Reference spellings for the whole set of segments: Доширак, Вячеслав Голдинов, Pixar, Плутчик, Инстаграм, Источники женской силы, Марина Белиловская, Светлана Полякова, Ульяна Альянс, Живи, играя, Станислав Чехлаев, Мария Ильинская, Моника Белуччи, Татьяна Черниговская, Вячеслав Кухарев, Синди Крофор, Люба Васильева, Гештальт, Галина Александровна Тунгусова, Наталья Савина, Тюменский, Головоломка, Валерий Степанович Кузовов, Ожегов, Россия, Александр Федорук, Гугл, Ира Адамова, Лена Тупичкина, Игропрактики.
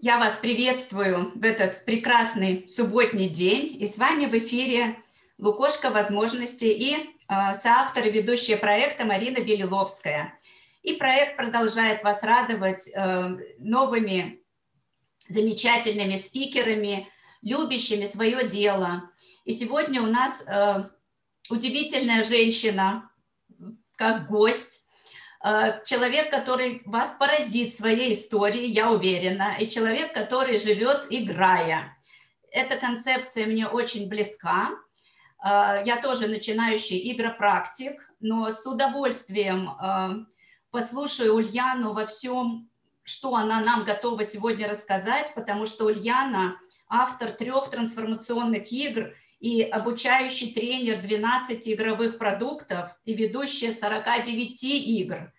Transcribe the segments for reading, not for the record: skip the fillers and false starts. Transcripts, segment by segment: Я вас приветствую в этот прекрасный субботний день. И с вами в эфире «Лукошко возможностей» и соавтор и ведущая проекта Марина Белиловская. И проект продолжает вас радовать новыми замечательными спикерами, любящими свое дело. И сегодня у нас удивительная женщина, как гость, человек, который вас поразит своей историей, я уверена, и человек, который живет, играя. Эта концепция мне очень близка. Я тоже начинающий игропрактик, но с удовольствием послушаю Ульяну во всем, что она нам готова сегодня рассказать, потому что Ульяна – автор 3 трансформационных игр и обучающий тренер 12 игровых продуктов и ведущая 49 игр.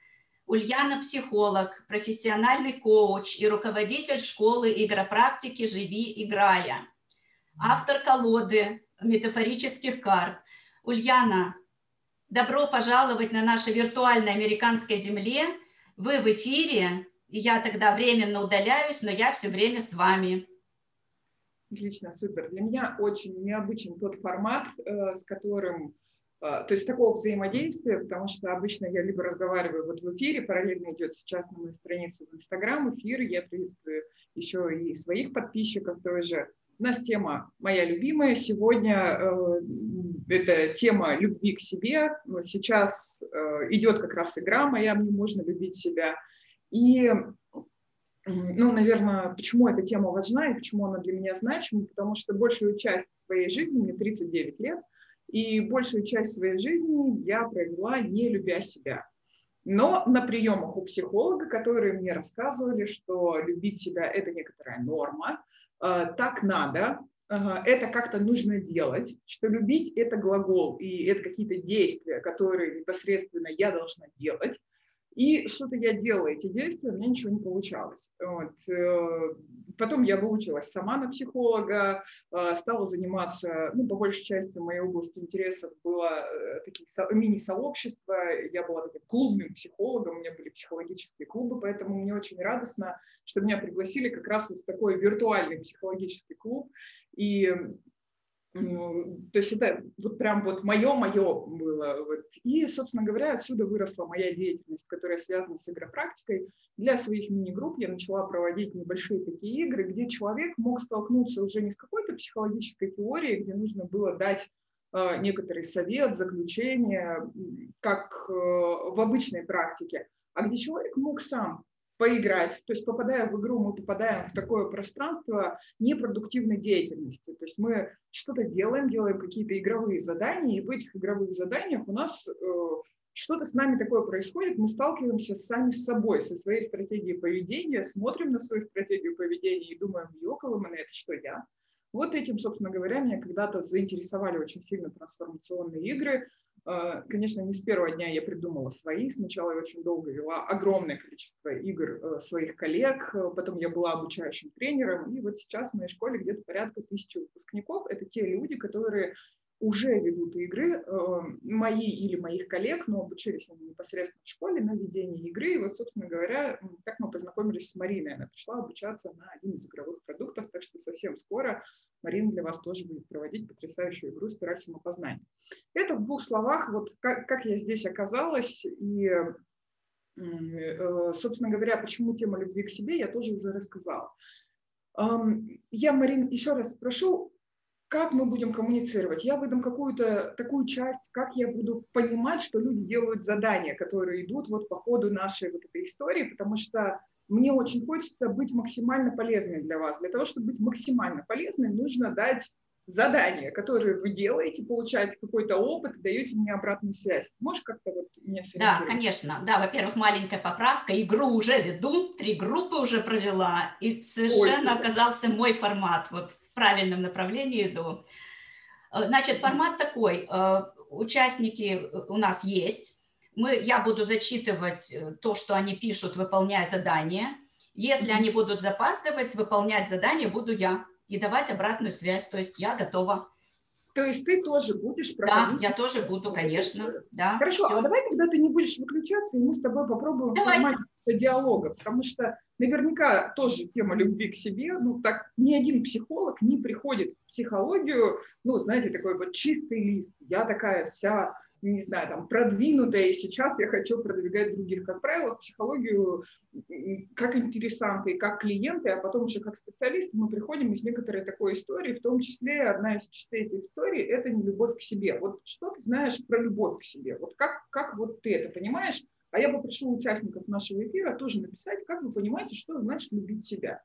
Ульяна – психолог, профессиональный коуч и руководитель школы игропрактики «Живи, играя». Автор колоды метафорических карт. Ульяна, добро пожаловать на нашей виртуальной американской земле. Вы в эфире, и я тогда временно удаляюсь, но я все время с вами. Отлично, супер. Для меня очень необычен тот формат, с которым, то есть такого взаимодействия, потому что обычно я либо разговариваю вот в эфире, параллельно идет сейчас на мою страницу в Инстаграм эфир, я приветствую еще и своих подписчиков тоже. У нас тема моя любимая сегодня, это тема любви к себе. Сейчас идет как раз игра «Моя, мне можно любить себя». И ну, наверное, почему эта тема важна и почему она для меня значима, потому что большую часть своей жизни, мне 39 лет, и большую часть своей жизни я провела, не любя себя. Но на приемах у психолога, которые мне рассказывали, что любить себя – это некоторая норма, так надо, это как-то нужно делать, что любить – это глагол, и это какие-то действия, которые непосредственно я должна делать. И что-то я делала эти действия, у меня ничего не получалось. Вот. Потом я выучилась сама на психолога, стала заниматься, ну, по большей части моей области интересов было такие мини-сообщества, я была таким клубным психологом, у меня были психологические клубы, поэтому мне очень радостно, что меня пригласили как раз вот в такой виртуальный психологический клуб. И то есть это вот прям вот мое было. Вот. И, собственно говоря, отсюда выросла моя деятельность, которая связана с игропрактикой. Для своих мини-групп я начала проводить небольшие такие игры, где человек мог столкнуться уже не с какой-то психологической теорией, где нужно было дать некоторый совет, заключение, как в обычной практике, а где человек мог сам поиграть, то есть попадая в игру, мы попадаем в такое пространство непродуктивной деятельности, то есть мы что-то делаем какие-то игровые задания, и в этих игровых заданиях у нас что-то с нами такое происходит, мы сталкиваемся сами с собой, со своей стратегией поведения, смотрим на свою стратегию поведения и думаем, ёкаломаны, это что я? Вот этим, собственно говоря, меня когда-то заинтересовали очень сильно трансформационные игры. Конечно, не с первого дня я придумала свои. Сначала я очень долго вела огромное количество игр своих коллег, потом я была обучающим тренером, и вот сейчас в моей школе где-то порядка 1000 выпускников. Это те люди, которые уже ведут игры, мои или моих коллег, но обучились они непосредственно в школе на ведении игры. И вот, собственно говоря, так мы познакомились с Мариной. Она пришла обучаться на один из игровых продуктов, так что совсем скоро Марина для вас тоже будет проводить потрясающую игру «Спираль самопознания». Это в 2 словах, вот как я здесь оказалась. И, собственно говоря, почему тема любви к себе я тоже уже рассказала. Я, Марин, еще раз спрошу, как мы будем коммуницировать? Я выдам какую-то такую часть, как я буду понимать, что люди делают задания, которые идут вот по ходу нашей вот этой истории, потому что мне очень хочется быть максимально полезной для вас. Для того, чтобы быть максимально полезной, нужно дать задания, которые вы делаете, получаете какой-то опыт, даете мне обратную связь. Можешь как-то вот меня сориентировать? Да, конечно. Да, во-первых, маленькая поправка. Игру уже веду, 3 группы уже провела, и совершенно оказался мой формат. Вот в правильном направлении иду. Значит, формат такой. Участники у нас есть. Я буду зачитывать то, что они пишут, выполняя задание. Если они будут запаздывать, выполнять задание буду я. И давать обратную связь, то есть я готова То есть ты тоже будешь проходить? Да, я тоже буду, конечно. Да, хорошо, все. А давай, когда ты не будешь выключаться, и мы с тобой попробуем формат диалога, потому что наверняка тоже тема любви к себе, ну так ни один психолог не приходит в психологию, ну знаете, такой вот чистый лист, я такая вся, не знаю, там, продвинутая, и сейчас я хочу продвигать других. Как правило, в психологию как интересанты, как клиенты, а потом уже как специалисты мы приходим из некоторой такой истории, в том числе одна из частей этой истории – это не любовь к себе. Вот что ты знаешь про любовь к себе? Вот как вот ты это понимаешь? А я попрошу участников нашего эфира тоже написать, как вы понимаете, что значит любить себя.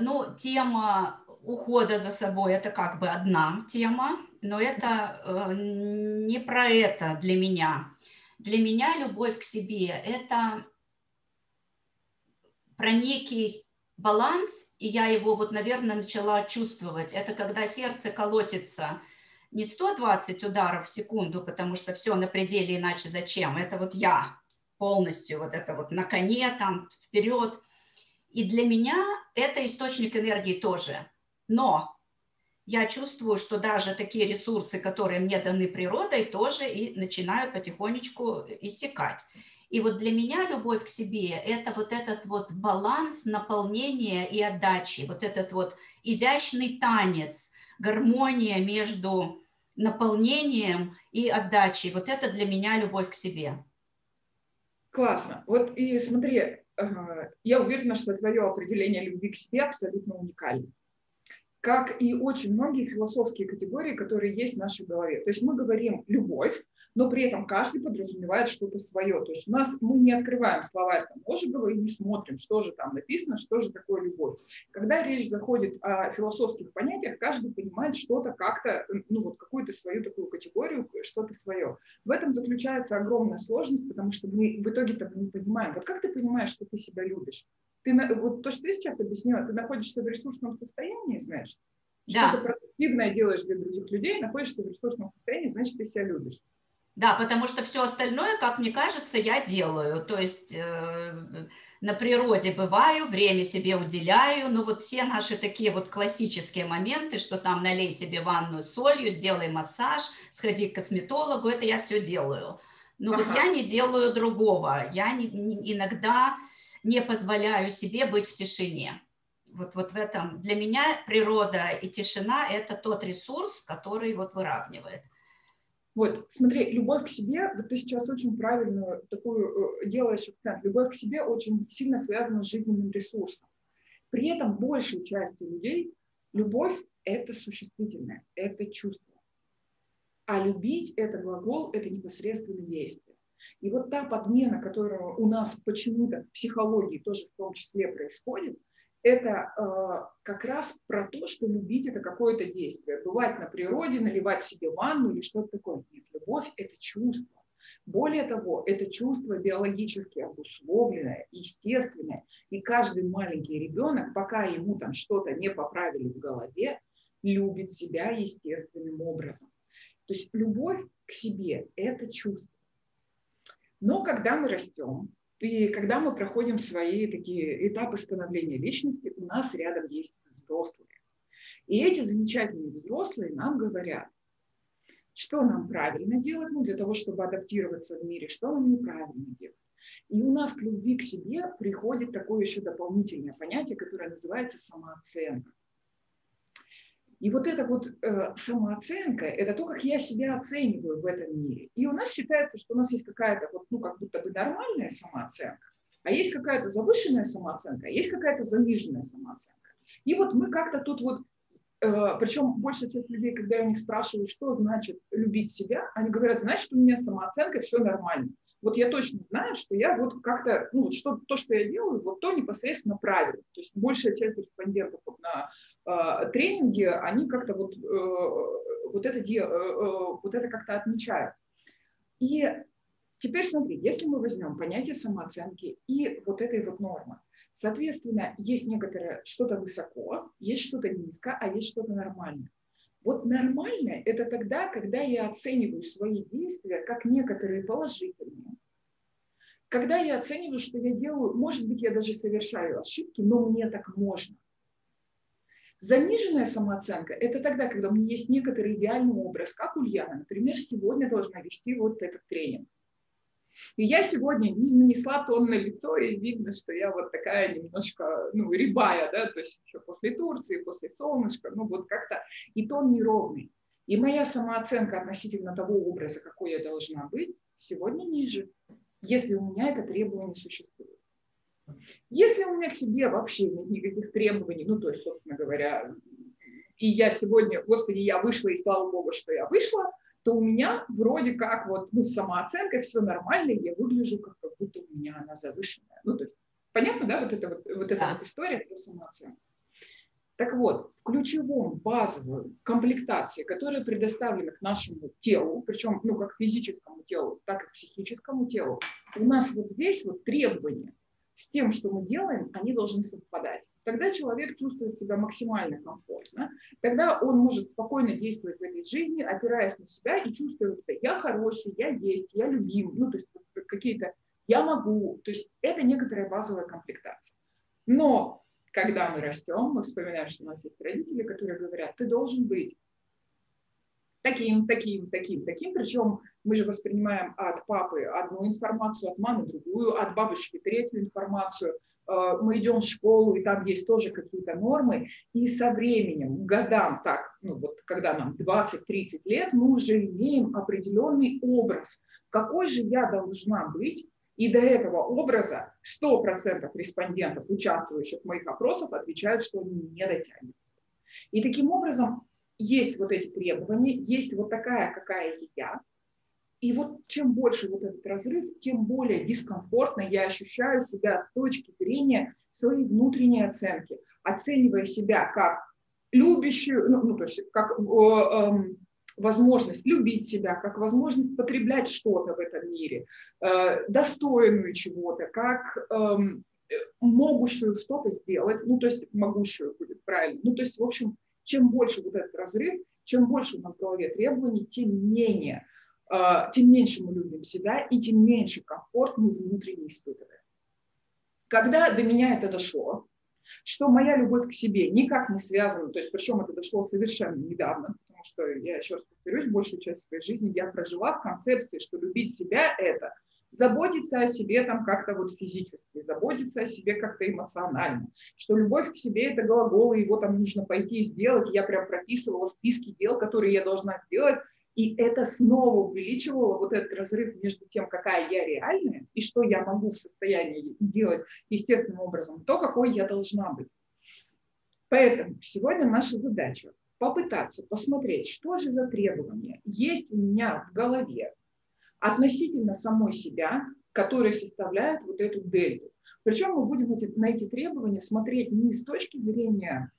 Ну, тема ухода за собой – это как бы одна тема, но это не про это для меня. Для меня любовь к себе – это про некий баланс, и я его вот, наверное, начала чувствовать. Это когда сердце колотится не 120 ударов в секунду, потому что все на пределе, иначе зачем? Это вот я полностью, вот это вот на коне, там, вперед. И для меня это источник энергии тоже. Но я чувствую, что даже такие ресурсы, которые мне даны природой, тоже и начинают потихонечку иссякать. И вот для меня любовь к себе – это вот этот вот баланс наполнения и отдачи, вот этот вот изящный танец, гармония между наполнением и отдачей. Вот это для меня любовь к себе. Классно. Вот и смотри, я уверена, что твое определение любви к себе абсолютно уникально, как и очень многие философские категории, которые есть в нашей голове. То есть мы говорим «любовь», но при этом каждый подразумевает что-то свое. То есть у нас мы не открываем словарь Ожегова и не смотрим, что же там написано, что же такое любовь. Когда речь заходит о философских понятиях, каждый понимает что-то как-то, ну вот какую-то свою такую категорию, что-то свое. В этом заключается огромная сложность, потому что мы в итоге там не понимаем. Вот как ты понимаешь, что ты себя любишь? Ты, вот то, что ты сейчас объяснила, ты находишься в ресурсном состоянии, значит, да. Что ты продуктивное делаешь для других людей, находишься в ресурсном состоянии, значит, ты себя любишь. Да, потому что все остальное, как мне кажется, я делаю. То есть на природе бываю, время себе уделяю. Ну вот все наши такие вот классические моменты, что там налей себе ванную солью, сделай массаж, сходи к косметологу, это я все делаю. Но вот я не делаю другого. Я иногда не позволяю себе быть в тишине. Вот в этом для меня природа и тишина – это тот ресурс, который вот выравнивает. Вот, смотри, любовь к себе, вот ты сейчас очень правильно такую делаешь акцент. Любовь к себе очень сильно связана с жизненным ресурсом. При этом большей части людей любовь – это существительное, это чувство. А любить – это глагол, это непосредственное действие. И вот та подмена, которая у нас почему-то в психологии тоже в том числе происходит, это как раз про то, что любить – это какое-то действие. Бывать на природе, наливать себе ванну или что-то такое. Нет, любовь – это чувство. Более того, это чувство биологически обусловленное, естественное. И каждый маленький ребенок, пока ему там что-то не поправили в голове, любит себя естественным образом. То есть любовь к себе – это чувство. Но когда мы растем, и когда мы проходим свои такие этапы становления личности, у нас рядом есть взрослые. И эти замечательные взрослые нам говорят, что нам правильно делать, ну, для того, чтобы адаптироваться в мире, что нам неправильно делать. И у нас к любви к себе приходит такое еще дополнительное понятие, которое называется самооценка. И вот эта вот самооценка – это то, как я себя оцениваю в этом мире. И у нас считается, что у нас есть какая-то вот, ну, как будто бы нормальная самооценка, а есть какая-то завышенная самооценка, а есть какая-то заниженная самооценка. И вот мы как-то тут вот, причем большая часть людей, когда я у них спрашиваю, что значит любить себя, они говорят, значит, у меня самооценка, все нормально. Вот я точно знаю, что я вот как-то, ну, что, то, что я делаю, вот то непосредственно правильно. То есть большая часть респондентов вот на тренинге, они как-то вот, вот это как-то отмечают. И теперь смотри, если мы возьмем понятие самооценки и вот этой вот нормы, соответственно, есть некоторое что-то высоко, есть что-то низко, а есть что-то нормальное. Вот нормальное – это тогда, когда я оцениваю свои действия как некоторые положительные. Когда я оцениваю, что я делаю, может быть, я даже совершаю ошибки, но мне так можно. Заниженная самооценка – это тогда, когда у меня есть некоторый идеальный образ, как Ульяна, например, сегодня должна вести вот этот тренинг. И я сегодня нанесла тон на лицо, и видно, что я вот такая немножко, ну, рябая, да, то есть еще после Турции, после солнышка, ну, вот как-то, и тон неровный. И моя самооценка относительно того образа, какой я должна быть, сегодня ниже, если у меня это требование существует. Если у меня к себе вообще нет никаких требований, ну, то есть, собственно говоря, и я сегодня, господи, я вышла, и слава богу, что я вышла, то у меня вроде как вот, ну, самооценка, все нормально, я выгляжу, как будто у меня она завышенная. Ну, то есть, понятно, да, вот эта история про самооценку. Так вот, в ключевом базовой комплектации, которая предоставлена к нашему телу, причем, ну, как физическому телу, так и психическому телу, у нас вот здесь вот требования с тем, что мы делаем, они должны совпадать. Тогда человек чувствует себя максимально комфортно, тогда он может спокойно действовать в этой жизни, опираясь на себя и чувствуя, что я хороший, я есть, я любим, ну, то есть какие-то «я могу». То есть это некоторая базовая комплектация. Но когда мы растем, мы вспоминаем, что у нас есть родители, которые говорят: ты должен быть таким, таким, таким, таким. Причем мы же воспринимаем от папы одну информацию, от мамы другую, от бабушки третью информацию. Мы идем в школу, и там есть тоже какие-то нормы. И со временем, годам, так, ну вот, когда нам 20-30 лет, мы уже имеем определенный образ. Какой же я должна быть? И до этого образа 100% респондентов, участвующих в моих опросах, отвечают, что они не дотягивают. И таким образом есть вот эти требования, есть вот такая, какая я. И вот чем больше вот этот разрыв, тем более дискомфортно я ощущаю себя с точки зрения своей внутренней оценки, оценивая себя как любящую, ну, то есть как возможность любить себя, как возможность потреблять что-то в этом мире, достойную чего-то, как могущую что-то сделать, ну, то есть могущую будет правильно, ну, то есть, в общем, чем больше вот этот разрыв, чем больше у нас в голове требований, тем меньше мы любим себя и тем меньше комфорт мы внутренне испытываем. Когда до меня это дошло, что моя любовь к себе никак не связана, то есть причем это дошло совершенно недавно, потому что, я еще раз повторюсь, большую часть своей жизни я прожила в концепции, что любить себя – это заботиться о себе там как-то вот физически, заботиться о себе как-то эмоционально, что любовь к себе – это глагол, и его там нужно пойти и сделать. Я прям прописывала списки дел, которые я должна сделать, и это снова увеличивало вот этот разрыв между тем, какая я реальная и что я могу в состоянии делать естественным образом, то, какой я должна быть. Поэтому сегодня наша задача – попытаться посмотреть, что же за требования есть у меня в голове относительно самой себя, которые составляют вот эту дельту. Причем мы будем на эти требования смотреть не с точки зрения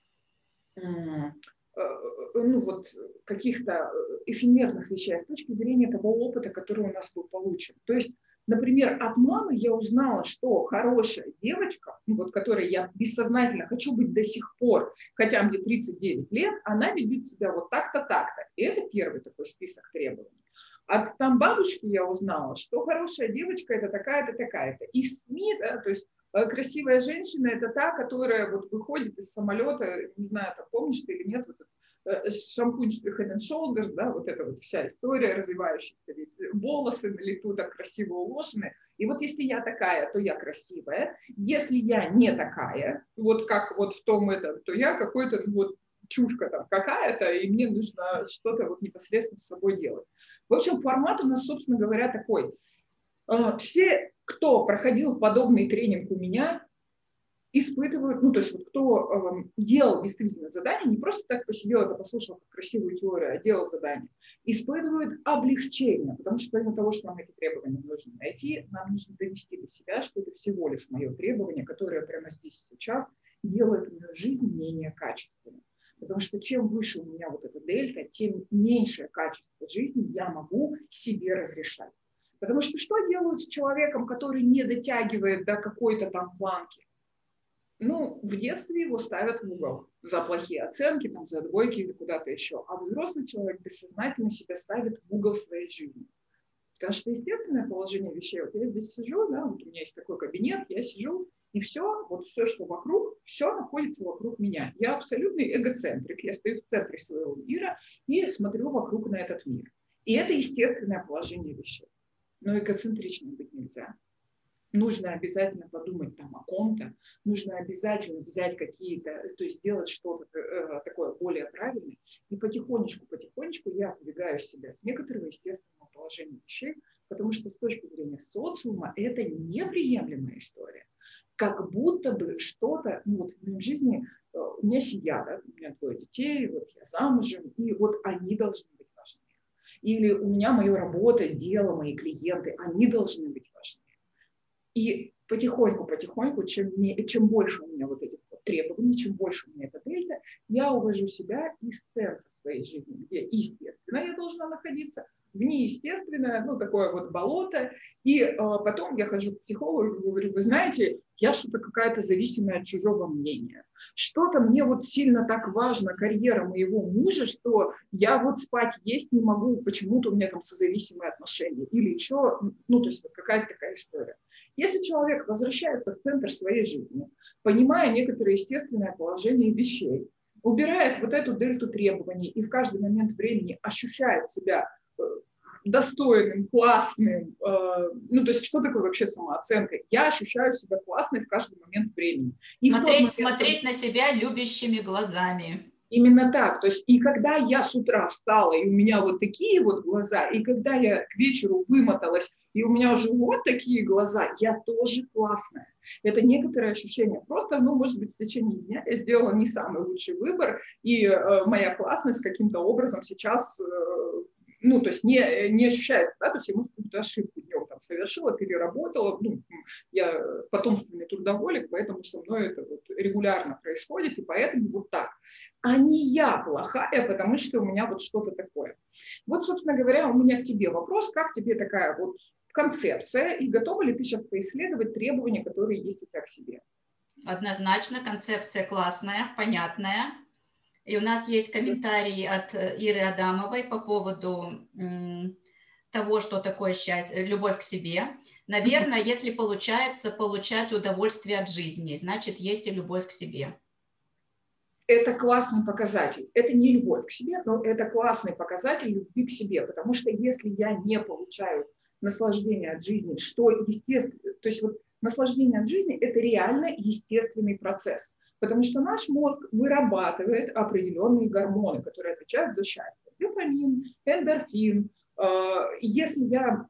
ну, вот, каких-то эфемерных вещей, а с точки зрения того опыта, который у нас был получен. То есть, например, от мамы я узнала, что хорошая девочка, ну, вот, которой я бессознательно хочу быть до сих пор, хотя мне 39 лет, она ведет себя вот так-то, так-то. И это первый такой список требований. От там бабушки я узнала, что хорошая девочка – это такая-то, такая-то. И СМИ, да, то есть красивая женщина – это та, которая вот выходит из самолета, не знаю, там, помнишь ты или нет, вот этот шампунь Head and Shoulders, да, вот эта вот вся история развивающаяся, ведь волосы на лету так красиво уложены. И вот если я такая, то я красивая. Если я не такая, вот как вот в том этом, то я какой-то вот чушка там какая-то, и мне нужно что-то вот непосредственно с собой делать. В общем, формат у нас, собственно говоря, такой. Все, кто проходил подобный тренинг у меня, испытывают, ну, то есть вот кто делал действительно задание, не просто так посидел, это послушал как красивую теорию, а делал задание, испытывают облегчение, потому что помимо того, что нам эти требования нужно найти, нам нужно донести до себя, что это всего лишь мое требование, которое прямо здесь сейчас делает мою жизнь менее качественной. Потому что чем выше у меня вот эта дельта, тем меньшее качество жизни я могу себе разрешать. Потому что что делают с человеком, который не дотягивает до какой-то там планки? Ну, в детстве его ставят в угол за плохие оценки, там, за двойки или куда-то еще. А взрослый человек бессознательно себя ставит в угол своей жизни. Потому что естественное положение вещей, вот я здесь сижу, да, вот у меня есть такой кабинет, я сижу, и и все, вот все, что вокруг, все находится вокруг меня. Я абсолютный эгоцентрик, я стою в центре своего мира и смотрю вокруг на этот мир. И это естественное положение вещей. Но эгоцентричным быть нельзя. Нужно обязательно подумать там о ком-то, нужно обязательно взять какие-то, то есть сделать что-то такое более правильное. И потихонечку я сдвигаю себя с некоторого естественного положения вещей, потому что с точки зрения социума это неприемлемая история. Как будто бы что-то, ну вот в моей жизни, у меня семья, да, у меня 2 детей, вот я замужем, и вот они должны быть важны. Или у меня моя работа, дело, мои клиенты, они должны быть важны. И потихоньку, чем больше у меня вот этих требований, чем больше у меня это дельта, я увожу себя из центра своей жизни, где естественно я должна находиться, в неестественное, ну, такое вот болото. И потом я хожу к психологу и говорю: вы знаете, я что-то какая-то зависимая от чужого мнения. Что-то мне вот сильно так важна карьера моего мужа, что я вот спать есть не могу, почему-то у меня там созависимые отношения или еще, ну, то есть вот какая-то такая история. Если человек возвращается в центр своей жизни, понимая некоторое естественное положение вещей, убирает вот эту дельту требований и в каждый момент времени ощущает себя достойным, классным, ну, то есть что такое вообще самооценка? Я ощущаю себя классной в каждый момент времени. И смотреть на себя любящими глазами. Именно так. То есть и когда я с утра встала, и у меня вот такие вот глаза, и когда я к вечеру вымоталась, и у меня уже вот такие глаза, я тоже классная. Это некоторое ощущение. Просто, ну, может быть, в течение дня я сделала не самый лучший выбор, и моя классность каким-то образом сейчас... ну, то есть не ощущает, да, то есть я, может, какую-то ошибку днем там совершила, переработала, ну, я потомственный трудоголик, поэтому со мной это вот регулярно происходит, и поэтому вот так. А не я плохая, потому что у меня вот что-то такое. Вот, собственно говоря, у меня к тебе вопрос, как тебе такая вот концепция, и готова ли ты сейчас поисследовать требования, которые есть у тебя к себе? Однозначно, концепция классная, понятная. И у нас есть комментарии от Иры Адамовой по поводу того, что такое счастье, любовь к себе. Наверное, если получается получать удовольствие от жизни, значит, есть и любовь к себе. Это классный показатель. Это не любовь к себе, но это классный показатель любви к себе, потому что если я не получаю наслаждение от жизни, что естественно, то есть вот наслаждение от жизни – это реально естественный процесс. Потому что наш мозг вырабатывает определенные гормоны, которые отвечают за счастье. Дофамин, эндорфин, если я,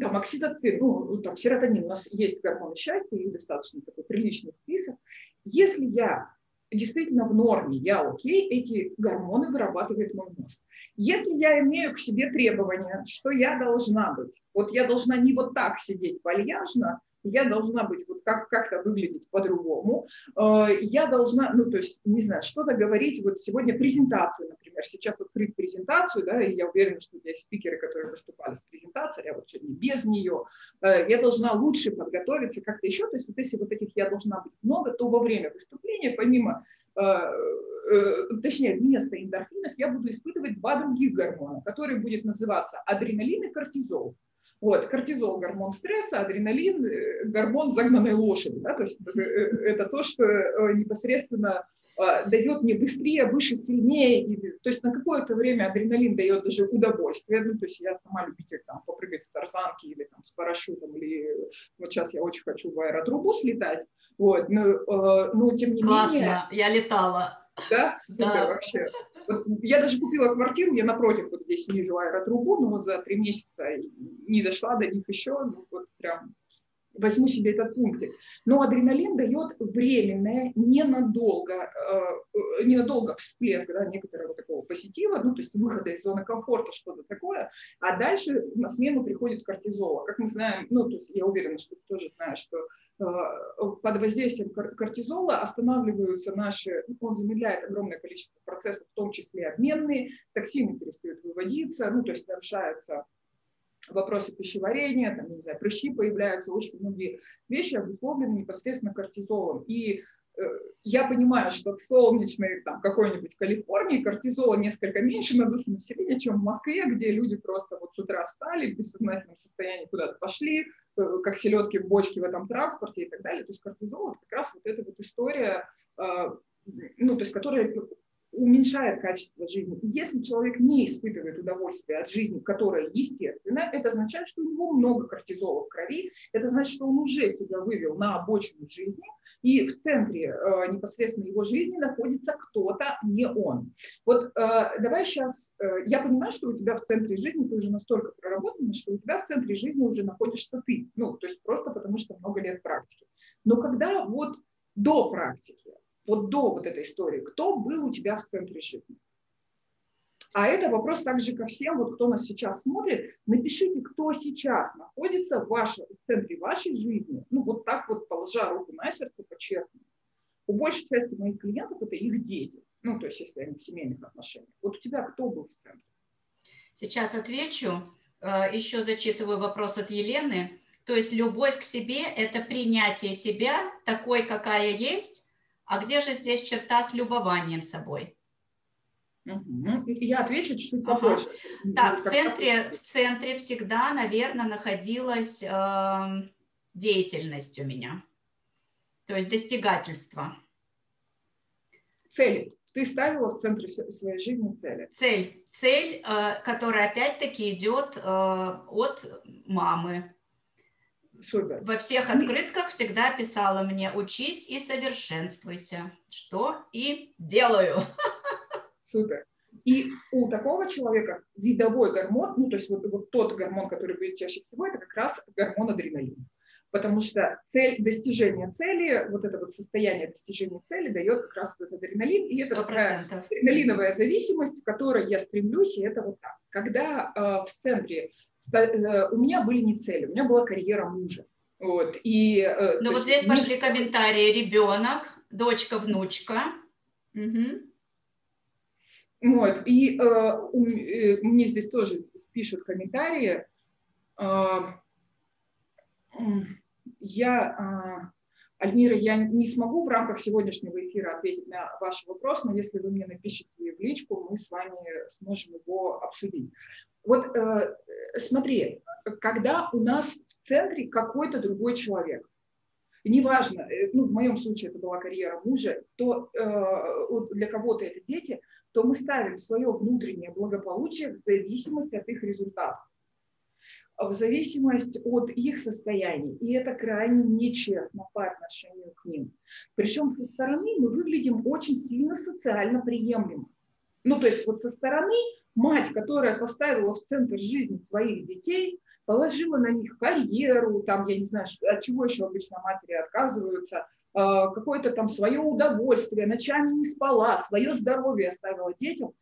там, окситоцин, ну, там, серотонин, у нас есть гормоны счастья, и достаточно такой приличный список. Если я действительно в норме, я окей, эти гормоны вырабатывает мой мозг. Если я имею к себе требования, что я должна быть, вот я должна не вот так сидеть вальяжно, я должна быть вот как-то выглядеть по-другому, я должна, ну, то есть, не знаю, что-то говорить, вот сегодня презентацию, например, сейчас открыть презентацию, да, и я уверена, что у меня есть спикеры, которые выступали с презентацией, а вот сегодня без нее, я должна лучше подготовиться как-то еще, то есть вот если вот таких я должна быть много, то во время выступления, помимо, точнее, вместо эндорфинов я буду испытывать 2 других гормона, которые будут называться адреналин и кортизол. Вот, кортизол – гормон стресса, адреналин – гормон загнанной лошади. Да? То есть это то, что непосредственно дает мне быстрее, выше, сильнее. То есть на какое-то время адреналин дает даже удовольствие. Ну, то есть я сама любитель там, попрыгать с тарзанки или там, с парашютом, или вот сейчас я очень хочу в аэротрубу слетать. Вот, но тем не менее... Классно, я летала. Да? Супер, да. Вообще. Вот я даже купила квартиру, я напротив вот здесь вижу аэротрубу, но за 3 месяца не дошла до них еще, ну, вот прям возьму себе этот пунктик. Но адреналин дает временное, ненадолго всплеск, да, некоторого такого позитива, ну, то есть выхода из зоны комфорта, что-то такое, а дальше на смену приходит кортизол. Как мы знаем, ну, то есть я уверена, что ты тоже знаешь, что под воздействием кортизола останавливаются наши, он замедляет огромное количество процессов, в том числе обменные, токсины перестают выводиться, ну, то есть нарушается вопросы пищеварения, там, не знаю, прыщи появляются, очень многие вещи обусловлены непосредственно кортизолом. И я понимаю, что в солнечной там, какой-нибудь Калифорнии кортизола несколько меньше на душу населения, чем в Москве, где люди просто вот с утра встали, в бессознательном состоянии куда-то пошли, как селедки в бочке в этом транспорте и так далее. То есть кортизол — это как раз вот эта вот история, ну, то есть которая уменьшает качество жизни. Если человек не испытывает удовольствие от жизни, которая естественна, это означает, что у него много кортизола в крови, это значит, что он уже себя вывел на обочину жизни, и в центре непосредственно его жизни находится кто-то, не он. Вот давай сейчас, я понимаю, что у тебя в центре жизни, ты уже настолько проработана, что у тебя в центре жизни уже находишься ты, ну, то есть просто потому что много лет практики. Но когда вот до практики, вот до вот этой истории, кто был у тебя в центре жизни? А это вопрос также ко всем, вот кто нас сейчас смотрит, напишите, кто сейчас находится в центре вашей жизни, ну вот так вот, положа руку на сердце, по-честному. У большей части моих клиентов это их дети, ну то есть если они в семейных отношениях. Вот у тебя кто был в центре? Сейчас отвечу, еще зачитываю вопрос от Елены. То есть любовь к себе – это принятие себя такой, какая есть, а где же здесь черта с любованием собой? Я отвечу чуть-чуть попозже. Так, в центре всегда, наверное, находилась деятельность у меня, то есть достигательство. Цели. Ты ставила в центре своей жизни цели. Цель, которая опять-таки идет от мамы. Супер. Во всех открытках всегда писала мне: учись и совершенствуйся, что и делаю. Супер. И у такого человека видовой гормон, ну, то есть вот тот гормон, который будет чаще всего, это как раз гормон адреналина. Потому что достижение цели, вот это вот состояние достижения цели дает как раз этот адреналин. И 100%. Это такая адреналиновая зависимость, к которой я стремлюсь, и это вот так. Когда в центре у меня были не цели, у меня была карьера мужа. Вот, и, ну, вот здесь пошли комментарии. Ребенок, дочка, внучка. Угу. Вот, и мне здесь тоже пишут комментарии. Альмира, я не смогу в рамках сегодняшнего эфира ответить на ваш вопрос, но если вы мне напишите в личку, мы с вами сможем его обсудить. Вот смотри, когда у нас в центре какой-то другой человек, неважно, ну, в моем случае это была карьера мужа, то для кого-то это дети, то мы ставим свое внутреннее благополучие в зависимости от их результатов, в зависимости от их состояний. И это крайне нечестно по отношению к ним. Причем со стороны мы выглядим очень сильно социально приемлемо. Ну, то есть вот со стороны мать, которая поставила в центр жизни своих детей, положила на них карьеру, там, я не знаю, от чего еще обычно матери отказываются, какое-то там свое удовольствие, ночами не спала, свое здоровье оставила детям.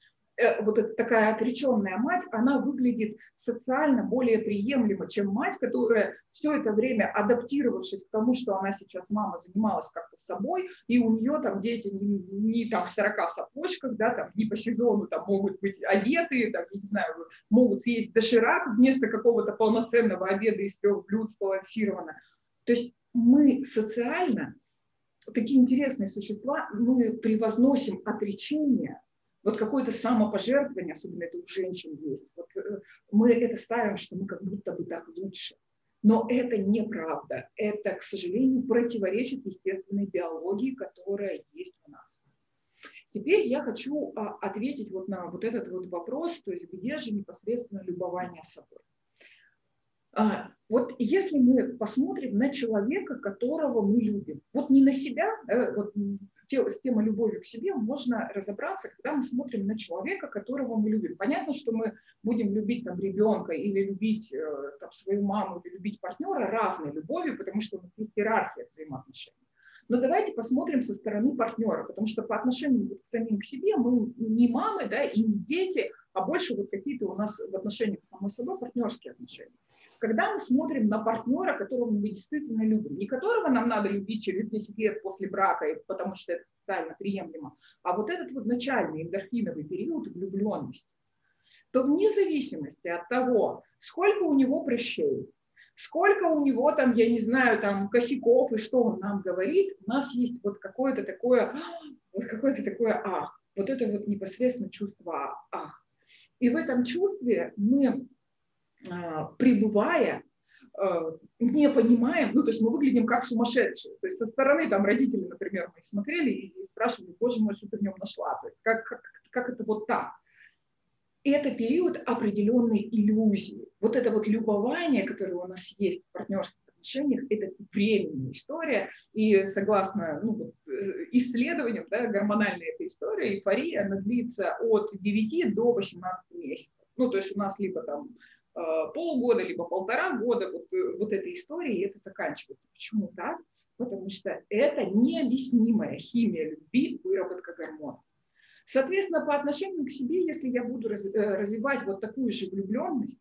Вот эта такая отреченная мать, она выглядит социально более приемлемо, чем мать, которая все это время, адаптировавшись к тому, что она сейчас, мама, занималась как-то собой, и у нее там дети не там в 40 сапожках, да, там, не по сезону там, могут быть одеты, там, я не знаю, могут съесть доширак вместо какого-то полноценного обеда из 3 блюд сбалансированно. То есть мы социально, такие интересные существа, мы превозносим отречение. Вот какое-то самопожертвование, особенно это у женщин есть. Вот мы это ставим, что мы как будто бы так лучше. Но это неправда. Это, к сожалению, противоречит естественной биологии, которая есть у нас. Теперь я хочу ответить вот на вот этот вот вопрос, то есть где же непосредственно любование собой. Вот если мы посмотрим на человека, которого мы любим, вот не на себя, вот, с темой любовью к себе можно разобраться, когда мы смотрим на человека, которого мы любим. Понятно, что мы будем любить там, ребенка или любить там, свою маму, или любить партнера разной любовью, потому что у нас есть иерархия взаимоотношений. Но давайте посмотрим со стороны партнера, потому что по отношению к самим к себе мы не мамы, да, и не дети, а больше вот какие-то у нас в отношениях с самой собой партнерские отношения. Когда мы смотрим на партнера, которого мы действительно любим, не которого нам надо любить через 10 лет после брака, потому что это социально приемлемо, а вот этот вот начальный эндорфиновый период влюбленности, то вне зависимости от того, сколько у него прыщей, сколько у него там, я не знаю, там косяков и что он нам говорит, у нас есть вот какое-то такое «ах». Вот это вот непосредственно чувство «ах». И в этом чувстве мы, пребывая, не понимаем, ну, то есть мы выглядим как сумасшедшие. То есть со стороны там родители, например, мы смотрели и спрашивали: боже мой, что ты в нем нашла? То есть как это вот так? И это период определенной иллюзии. Вот это вот любование, которое у нас есть в партнерских отношениях, это временная история. И согласно исследованиям, да, гормональная эта история, эйфория, она длится от 9 до 18 месяцев. Ну, то есть у нас либо там полгода, либо 1,5 года вот этой истории, и это заканчивается. Почему так? Потому что это необъяснимая химия любви, выработка гормонов. Соответственно, по отношению к себе, если я буду развивать вот такую же влюбленность,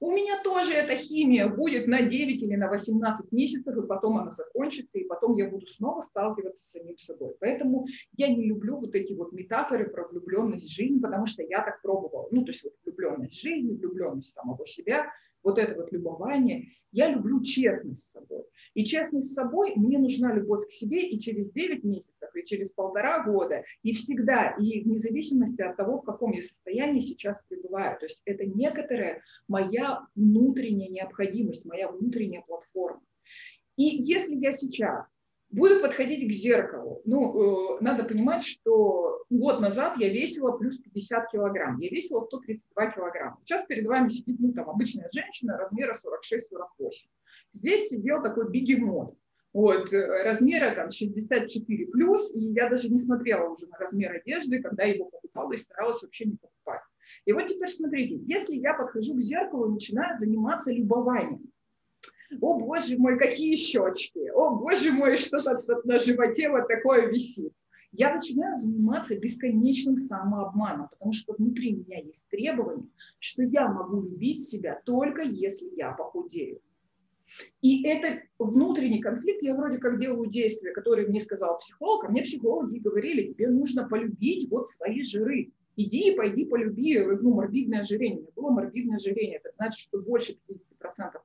у меня тоже эта химия будет на 9 или на 18 месяцев, и потом она закончится, и потом я буду снова сталкиваться с самим собой. Поэтому я не люблю вот эти вот метафоры про влюбленность в жизнь, потому что я так пробовала. Ну, то есть вот влюбленность в жизнь, влюбленность в самого себя, вот это вот любование. Я люблю честность с собой. И честность с собой мне нужна любовь к себе и через 9 месяцев, и через 1,5 года, и всегда, и вне зависимости от того, в каком я состоянии сейчас пребываю. То есть это некоторая моя внутренняя необходимость, моя внутренняя платформа. И если я сейчас буду подходить к зеркалу, надо понимать, что год назад я весила плюс 50 килограмм, я весила 132 килограмма. Сейчас перед вами сидит обычная женщина размера 46-48. Здесь сидел такой бегемот, размера 64 плюс, и я даже не смотрела уже на размер одежды, когда его покупала, и старалась вообще не покупать. И вот теперь смотрите, если я подхожу к зеркалу и начинаю заниматься любованием, о, боже мой, какие щечки, о, боже мой, что-то на животе вот такое висит. Я начинаю заниматься бесконечным самообманом, потому что внутри меня есть требование, что я могу любить себя только если я похудею. И это внутренний конфликт, я вроде как делаю действия, которые мне сказал психолог, а мне психологи говорили: тебе нужно полюбить вот свои жиры. Иди и пойди полюби морбидное ожирение. У меня было морбидное ожирение, это значит, что больше 50%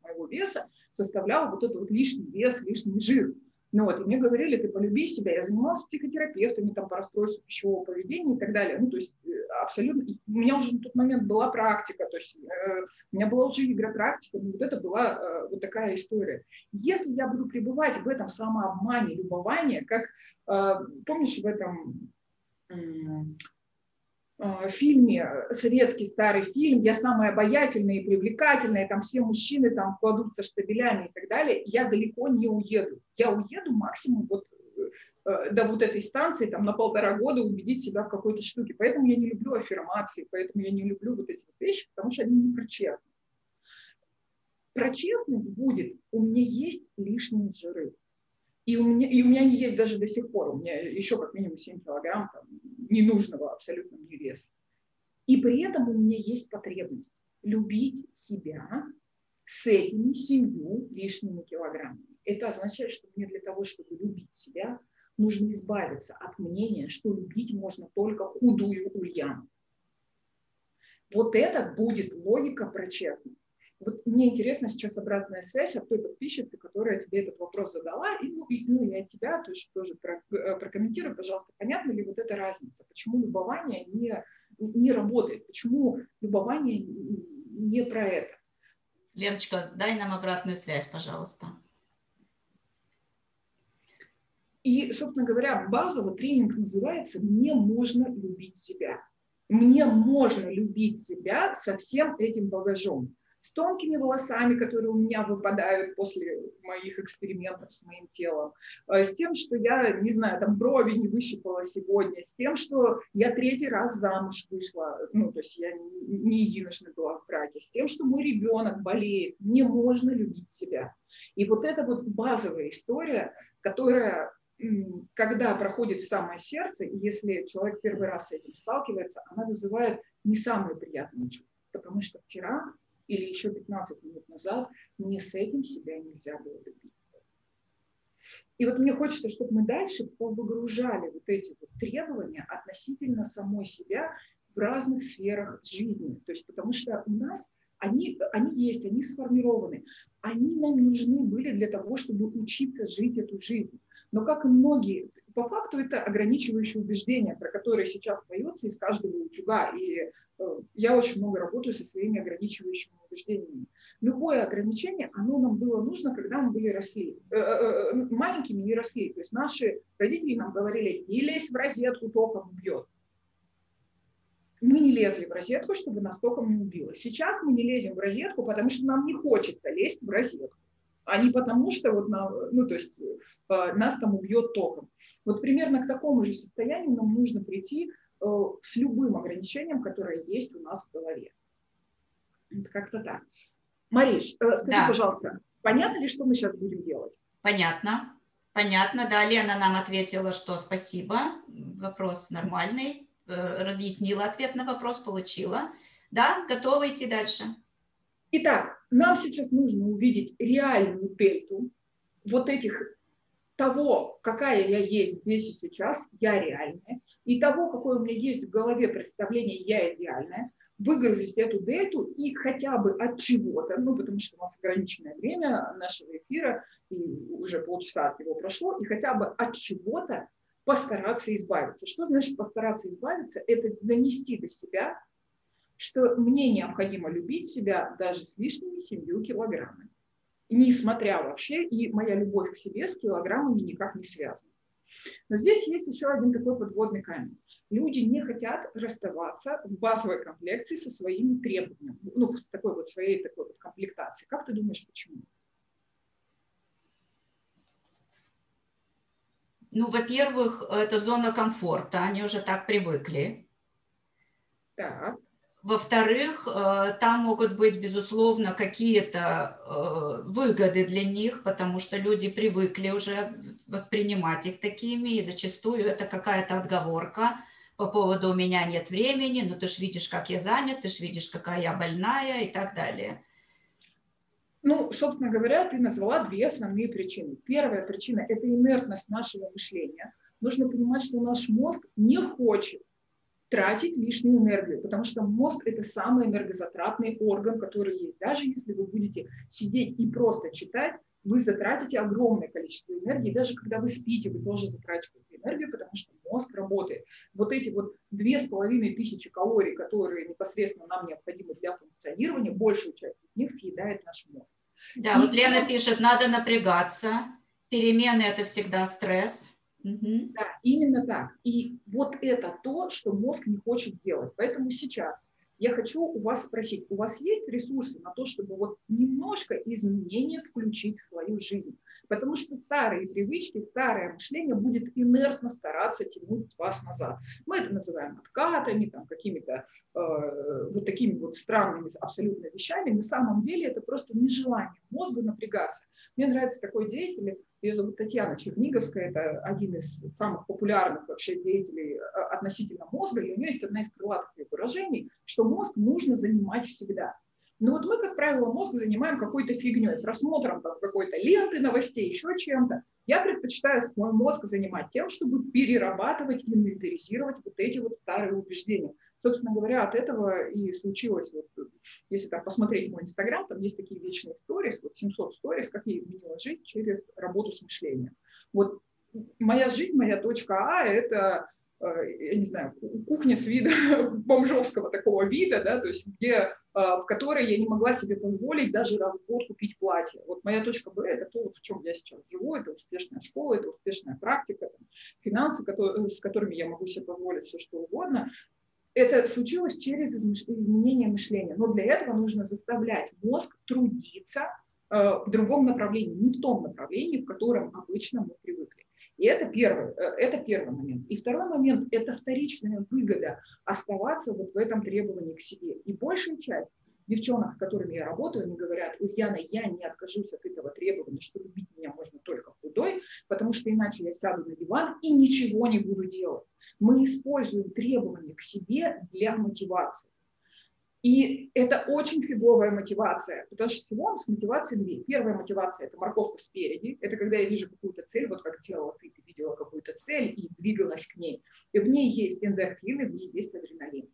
моего веса составлял вот этот вот лишний вес, лишний жир. И мне говорили: ты полюби себя. Я занималась психотерапевтами по расстройству пищевого поведения и так далее. Ну, то есть абсолютно. У меня уже на тот момент была практика, то есть у меня была уже игропрактика, но вот это была вот такая история. Если я буду пребывать в этом самообмане, любовании, как, помнишь, в этом фильме, советский старый фильм, я самая обаятельная и привлекательная, там все мужчины там кладутся штабелями и так далее, я далеко не уеду. Я уеду максимум до вот этой станции там на 1,5 года убедить себя в какой-то штуке. Поэтому я не люблю аффирмации, поэтому я не люблю вот эти вещи, потому что они не про честность. Про честность будет: у меня есть лишние жиры. И у меня не есть даже до сих пор. У меня еще как минимум 7 килограмм ненужного абсолютно мне веса. И при этом у меня есть потребность любить себя с этими 7 лишними килограммами. Это означает, что мне для того, чтобы любить себя, нужно избавиться от мнения, что любить можно только худую Ульяну. Вот это будет логика про честность. Вот мне интересна сейчас обратная связь от той подписчицы, которая тебе этот вопрос задала, и от тебя тоже прокомментируй, пожалуйста, понятна ли вот эта разница, почему любование не работает, почему любование не про это. Леночка, дай нам обратную связь, пожалуйста. И, собственно говоря, базовый тренинг называется «Мне можно любить себя». Мне можно любить себя со всем этим багажом. С тонкими волосами, которые у меня выпадают после моих экспериментов с моим телом, с тем, что я, не знаю, там брови не выщипала сегодня, с тем, что я 3-й раз замуж вышла, то есть я не единожды была в браке, с тем, что мой ребенок болеет. Мне можно любить себя. И вот эта вот базовая история, которая, когда проходит в самое сердце, и если человек 1-й раз с этим сталкивается, она вызывает не самые приятные чувства, потому что вчера или еще 15 минут назад мне с этим себя нельзя было любить. И вот мне хочется, чтобы мы дальше повыгружали вот эти вот требования относительно самой себя в разных сферах жизни. То есть потому что у нас они есть, они сформированы. Они нам нужны были для того, чтобы учиться жить эту жизнь. Но как и многие, по факту это ограничивающие убеждения, про которые сейчас поется из каждого утюга. И я очень много работаю со своими ограничивающими убеждениями. Любое ограничение, оно нам было нужно, когда мы были маленькими и росли. То есть наши родители нам говорили: не лезь в розетку, током убьет. Мы не лезли в розетку, чтобы нас током не убило. Сейчас мы не лезем в розетку, потому что нам не хочется лезть в розетку. А не потому, что вот нас там убьет током. Вот примерно к такому же состоянию нам нужно прийти с любым ограничением, которое есть у нас в голове. Это как-то так. Мариш, скажи, пожалуйста, понятно ли, что мы сейчас будем делать? Понятно. Понятно, да. Лена нам ответила, что спасибо. Вопрос нормальный. Разъяснила ответ на вопрос, получила. Да, готова идти дальше. Итак, нам сейчас нужно увидеть реальную дельту того, какая я есть здесь и сейчас, я реальная, и того, какое у меня есть в голове представление, я идеальная, выгрузить эту дельту и хотя бы от чего-то, потому что у нас ограниченное время нашего эфира, и уже полчаса от него прошло, и хотя бы от чего-то постараться избавиться. Что значит постараться избавиться? Это донести до себя, что мне необходимо любить себя даже с лишними 7 килограммами. Несмотря вообще, и моя любовь к себе с килограммами никак не связана. Но здесь есть еще один такой подводный камень. Люди не хотят расставаться в базовой комплекции со своими требованиями, в такой вот своей комплектации. Как ты думаешь, почему? Во-первых, это зона комфорта, они уже так привыкли. Так. Во-вторых, там могут быть, безусловно, какие-то выгоды для них, потому что люди привыкли уже воспринимать их такими, и зачастую это какая-то отговорка по поводу «у меня нет времени», «ну ты ж видишь, как я занят», «ты ж видишь, какая я больная» и так далее. Собственно говоря, ты назвала две основные причины. Первая причина – это инертность нашего мышления. Нужно понимать, что наш мозг не хочет тратить лишнюю энергию, потому что мозг – это самый энергозатратный орган, который есть. Даже если вы будете сидеть и просто читать, вы затратите огромное количество энергии. Даже когда вы спите, вы тоже затрачиваете энергию, потому что мозг работает. Вот эти вот 2500 калорий, которые непосредственно нам необходимы для функционирования, большую часть из них съедает наш мозг. Да, вот Лена пишет, надо напрягаться, перемены – это всегда стресс. Угу. Да, именно так. И вот это то, что мозг не хочет делать. Поэтому сейчас я хочу у вас спросить, у вас есть ресурсы на то, чтобы немножко изменения включить в свою жизнь? Потому что старые привычки, старое мышление будет инертно стараться тянуть вас назад. Мы это называем откатами, какими-то такими странными абсолютно вещами. На самом деле это просто нежелание мозга напрягаться. Мне нравится такой деятель, ее зовут Татьяна Черниговская, это один из самых популярных вообще деятелей относительно мозга, и у нее есть одна из крылатых выражений, что мозг нужно занимать всегда. Но мы, как правило, мозг занимаем какой-то фигней, просмотром какой-то ленты, новостей, еще чем-то. Я предпочитаю мой мозг занимать тем, чтобы перерабатывать, инвентаризировать эти старые убеждения. Собственно говоря, от этого и случилось, если посмотреть мой Инстаграм, там есть такие вечные сторис, 700 сторис, как я изменила жизнь через работу с мышлением. Моя жизнь, моя точка А – это, я не знаю, кухня с вида, бомжовского такого вида, да, то есть в которой я не могла себе позволить даже раз в год купить платье. Моя точка Б – это то, в чем я сейчас живу, это успешная школа, это успешная практика, финансы, с которыми я могу себе позволить все, что угодно. Это случилось через изменение мышления. Но для этого нужно заставлять мозг трудиться в другом направлении, не в том направлении, в котором обычно мы привыкли. И это первый момент. И второй момент – это вторичная выгода оставаться в этом требовании к себе. И большая часть девчонок, с которыми я работаю, они говорят: Ульяна, я не откажусь от этого требования, что любить меня можно только худой, потому что иначе я сяду на диван и ничего не буду делать. Мы используем требования к себе для мотивации. И это очень фиговая мотивация, потому что всего с мотивацией две. Первая мотивация – это морковка спереди, это когда я вижу какую-то цель, как делала ты видела какую-то цель и двигалась к ней. И в ней есть эндорфины, в ней есть адреналин.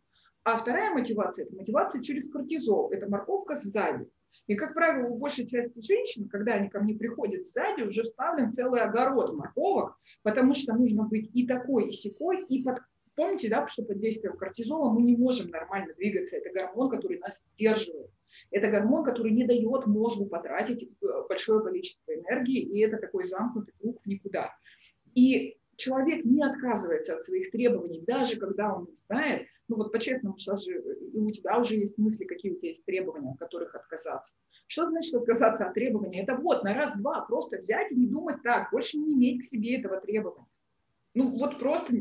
А вторая мотивация – это мотивация через кортизол. Это морковка сзади. И, как правило, у большей части женщин, когда они ко мне приходят сзади, уже вставлен целый огород морковок, потому что нужно быть и такой, и сякой, и под... Помните, да, что под действием кортизола мы не можем нормально двигаться. Это гормон, который нас сдерживает. Это гормон, который не дает мозгу потратить большое количество энергии, и это такой замкнутый круг в никуда. И человек не отказывается от своих требований, даже когда он их знает. Ну вот по-честному, сейчас же у тебя уже есть мысли, какие у тебя есть требования, от которых отказаться. Что значит отказаться от требований? Это вот на раз-два просто взять и не думать так, больше не иметь к себе этого требования. Ну вот просто не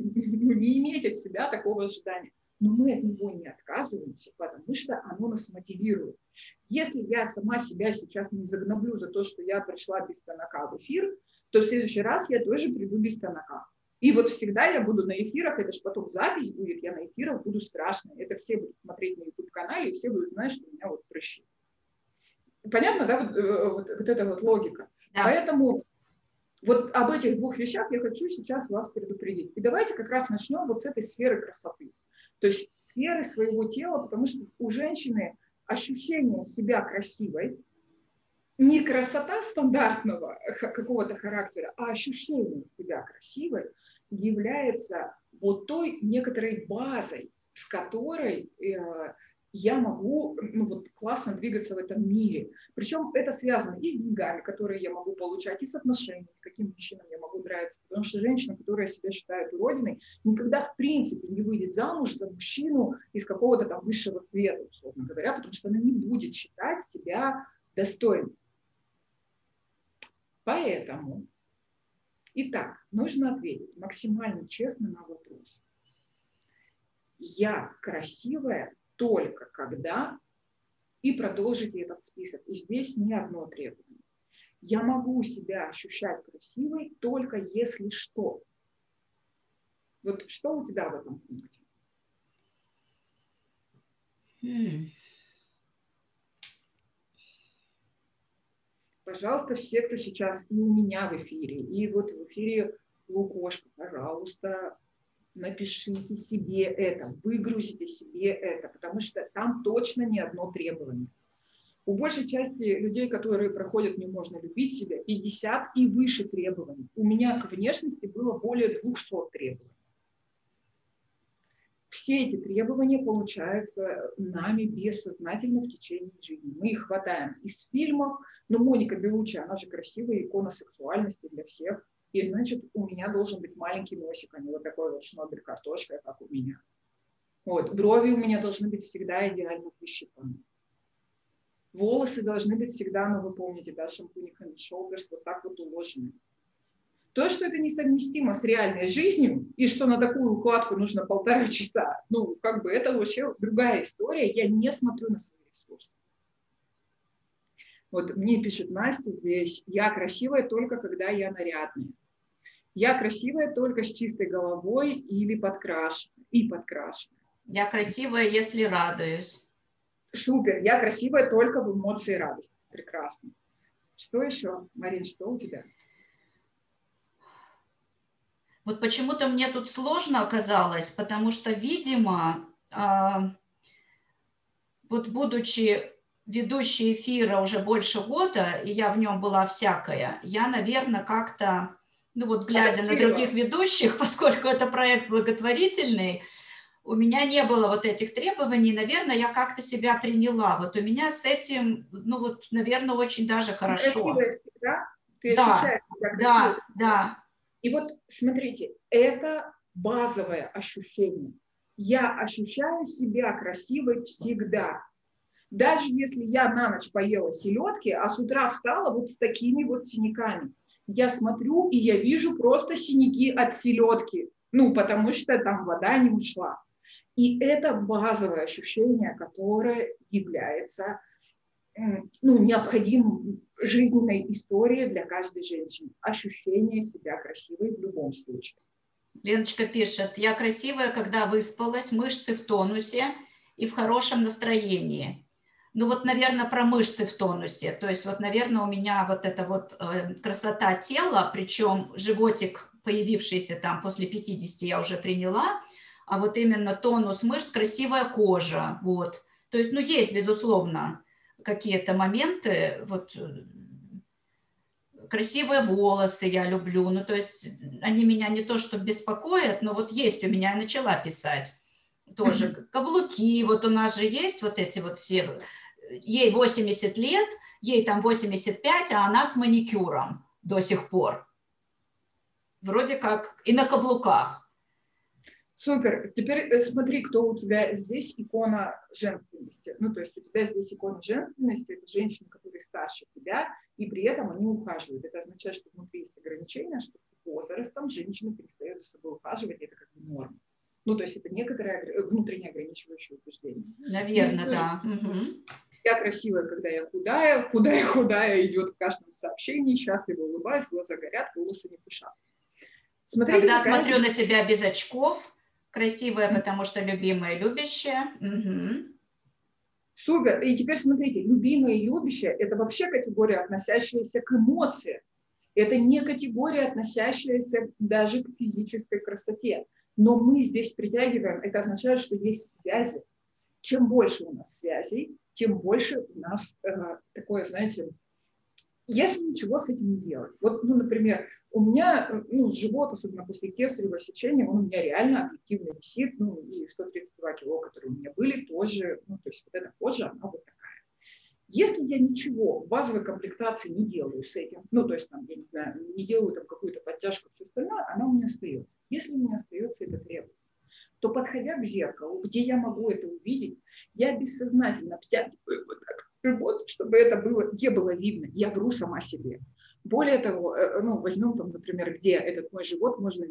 иметь от себя такого ожидания. Но мы от него не отказываемся, потому что оно нас мотивирует. Если я сама себя сейчас не загноблю за то, что я пришла без тонака в эфир, то в следующий раз я тоже приду без тонака. И вот всегда я буду на эфирах, это же потом запись будет, я на эфирах буду страшно. Это все будут смотреть на YouTube-канале, и все будут знать, что у меня вот прыщи. Понятно, да, вот эта вот логика? Да. Поэтому... Вот об этих двух вещах я хочу сейчас вас предупредить. И давайте как раз начнем вот с этой сферы красоты. То есть сферы своего тела, потому что у женщины ощущение себя красивой, не красота стандартного какого-то характера, а ощущение себя красивой является вот той некоторой базой, с которой... я могу классно двигаться в этом мире. Причем это связано и с деньгами, которые я могу получать, и с отношениями, каким мужчинам я могу нравиться. Потому что женщина, которая себя считает уродиной, никогда в принципе не выйдет замуж за мужчину из какого-то там высшего света, условно говоря, потому что она не будет считать себя достойной. Поэтому, итак, нужно ответить максимально честно на вопрос. Я красивая только когда, и продолжите этот список. И здесь не одно требование. Я могу себя ощущать красивой только если что. Вот что у тебя в этом пункте? Пожалуйста, все, кто сейчас и у меня в эфире, и вот в эфире Лукошка, пожалуйста, напишите себе это, выгрузите себе это, потому что там точно не одно требование. У большей части людей, которые проходят «Не можно любить себя», 50 и выше требований. У меня к внешности было более 200 требований. Все эти требования получаются нами бессознательно в течение жизни. Мы их хватаем из фильмов, но Моника Белуччи, она же красивая, икона сексуальности для всех. И значит, у меня должен быть маленький носик, а не вот такой вот шнобель картошка, как у меня. Вот. Брови у меня должны быть всегда идеально выщипаны. Волосы должны быть всегда, ну вы помните, да, шампунь Head & Shoulders, вот так вот уложены. То, что это несовместимо с реальной жизнью, и что на такую укладку нужно 1,5 часа, ну, как бы это вообще другая история, я не смотрю на свои ресурсы. Вот мне пишет Настя здесь, я красивая только когда я нарядная. Я красивая только с чистой головой или подкрашена. Я красивая, если радуюсь. Супер. Я красивая только в эмоции радости. Прекрасно. Что еще, Марин, что у тебя? Вот почему-то мне тут сложно оказалось, потому что, видимо, вот будучи ведущей эфира уже больше года, и я в нем была всякая, я, наверное, как-то... Ну вот, глядя на других ведущих, поскольку это проект благотворительный, у меня не было вот этих требований, наверное, я как-то себя приняла. Вот у меня с этим, ну вот, наверное, очень даже хорошо. Ты ощущаешь себя, да. И вот, смотрите, это базовое ощущение. Я ощущаю себя красивой всегда. Даже если я на ночь поела селедки, а с утра встала вот с такими вот синяками. Я смотрю, и я вижу просто синяки от селедки, ну, потому что там вода не ушла. И это базовое ощущение, которое является, ну, необходимой жизненной историей для каждой женщины. Ощущение себя красивой в любом случае. Леночка пишет, я красивая, когда выспалась, мышцы в тонусе и в хорошем настроении. Ну вот, наверное, про мышцы в тонусе. То есть вот, наверное, у меня вот эта вот красота тела, причем животик, появившийся там после 50, я уже приняла, а вот именно тонус мышц, красивая кожа, вот. То есть, ну, есть, безусловно, какие-то моменты, вот, красивые волосы я люблю, ну, то есть, они меня не то что беспокоят, но вот есть у меня, я начала писать тоже, каблуки, вот у нас же есть вот эти вот все, ей 80 лет, ей там 85, а она с маникюром до сих пор, вроде как, и на каблуках. Супер. Теперь смотри, кто у тебя здесь икона женственности. Ну, то есть у тебя здесь икона женственности, это женщины, которые старше тебя, и при этом они ухаживают. Это означает, что внутри есть ограничения, что с возрастом женщина перестает за собой ухаживать, и это как бы норма. Ну, то есть это некоторое внутренне ограничивающее убеждение. Наверное, да. Я красивая, когда я худая, худая-худая идет в каждом сообщении, счастливо улыбаюсь, глаза горят, волосы не пушатся. Когда смотрю на себя без очков, красивая, потому что любимая и любящая. Супер. И теперь смотрите, любимая и любящая – это вообще категория, относящаяся к эмоциям. Это не категория, относящаяся даже к физической красоте. Но мы здесь притягиваем, это означает, что есть связи. Чем больше у нас связей, тем больше у нас такое, знаете, если ничего с этим не делать. Вот, ну, например, у меня, ну, живот, особенно после кесарево сечения, он у меня реально объективно висит, ну, и 132 кило, которые у меня были, тоже, ну, то есть вот эта кожа, она вот такая. Если я ничего в базовой комплектации не делаю с этим, ну, то есть, там, я не знаю, не делаю там какую-то подтяжку, все остальное, она у меня остается. Если у меня остается это требование, то, подходя к зеркалу, где я могу это увидеть, я бессознательно обтягиваю вот так. Вот, чтобы это было, где было видно, я вру сама себе. Более того, ну, возьмем, там, например, где этот мой живот можно,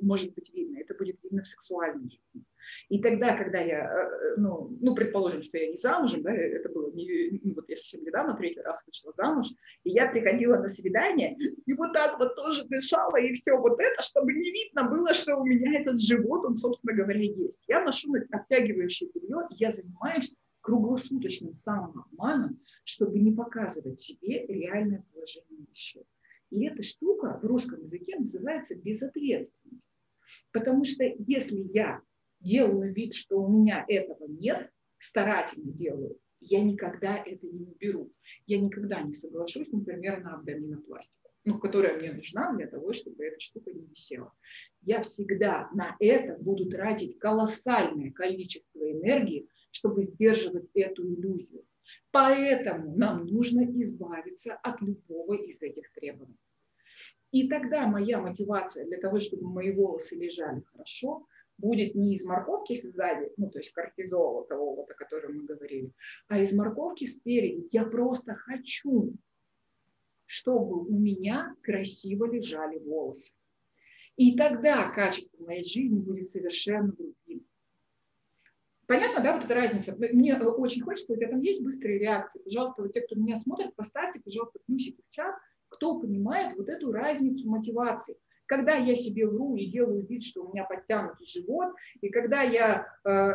может быть видно, это будет видно в сексуальной жизни. И тогда, когда я, ну, предположим, что я не замужем, да, это было, вот я совсем недавно, 3-й раз вышла замуж, и я приходила на свидание, и вот так вот тоже дышала, и все вот это, чтобы не видно было, что у меня этот живот, он, собственно говоря, есть. Я ношу обтягивающее белье, и я занимаюсь круглосуточным самообманом, чтобы не показывать себе реальное положение вещей. И эта штука в русском языке называется безответственность. Потому что если я делаю вид, что у меня этого нет, старательно делаю, я никогда это не уберу. Я никогда не соглашусь, например, на абдоминопластику, ну, которая мне нужна для того, чтобы эта штука не висела. Я всегда на это буду тратить колоссальное количество энергии, чтобы сдерживать эту иллюзию. Поэтому нам нужно избавиться от любого из этих требований. И тогда моя мотивация для того, чтобы мои волосы лежали хорошо, будет не из морковки сзади, ну, то есть кортизола того, вот, о котором мы говорили, а из морковки спереди. Я просто хочу, чтобы у меня красиво лежали волосы. И тогда качество моей жизни будет совершенно другим. Понятно, да, вот эта разница? Мне очень хочется, у тебя там есть быстрые реакции. Пожалуйста, вот те, кто меня смотрит, поставьте, пожалуйста, плюсик в чат, кто понимает вот эту разницу мотивации. Когда я себе вру и делаю вид, что у меня подтянутый живот, и когда я,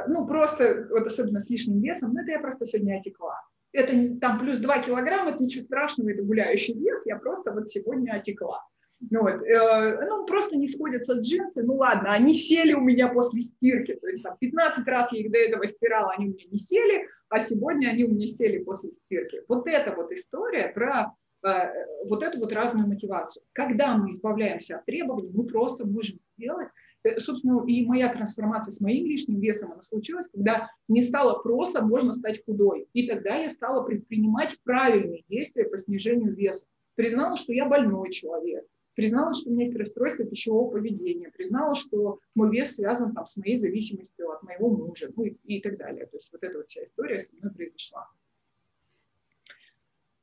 ну, просто, вот особенно с лишним весом, ну, это я просто сегодня отекла. Это там плюс 2 килограмма, это ничего страшного, это гуляющий вес, я просто вот сегодня отекла. Вот. Ну, просто не сходятся джинсы, ну ладно, они сели у меня после стирки, то есть там 15 раз я их до этого стирала, они у меня не сели, а сегодня они у меня сели после стирки. Вот эта вот история про вот эту вот разную мотивацию. Когда мы избавляемся от требований, мы просто можем сделать, собственно, и моя трансформация с моим лишним весом, она случилась, когда не стало просто можно стать худой, и тогда я стала предпринимать правильные действия по снижению веса, признала, что я больной человек, признала, что у меня есть расстройство пищевого поведения, признала, что мой вес связан там с моей зависимостью от моего мужа, ну, и так далее. То есть вот эта вот вся история со мной произошла.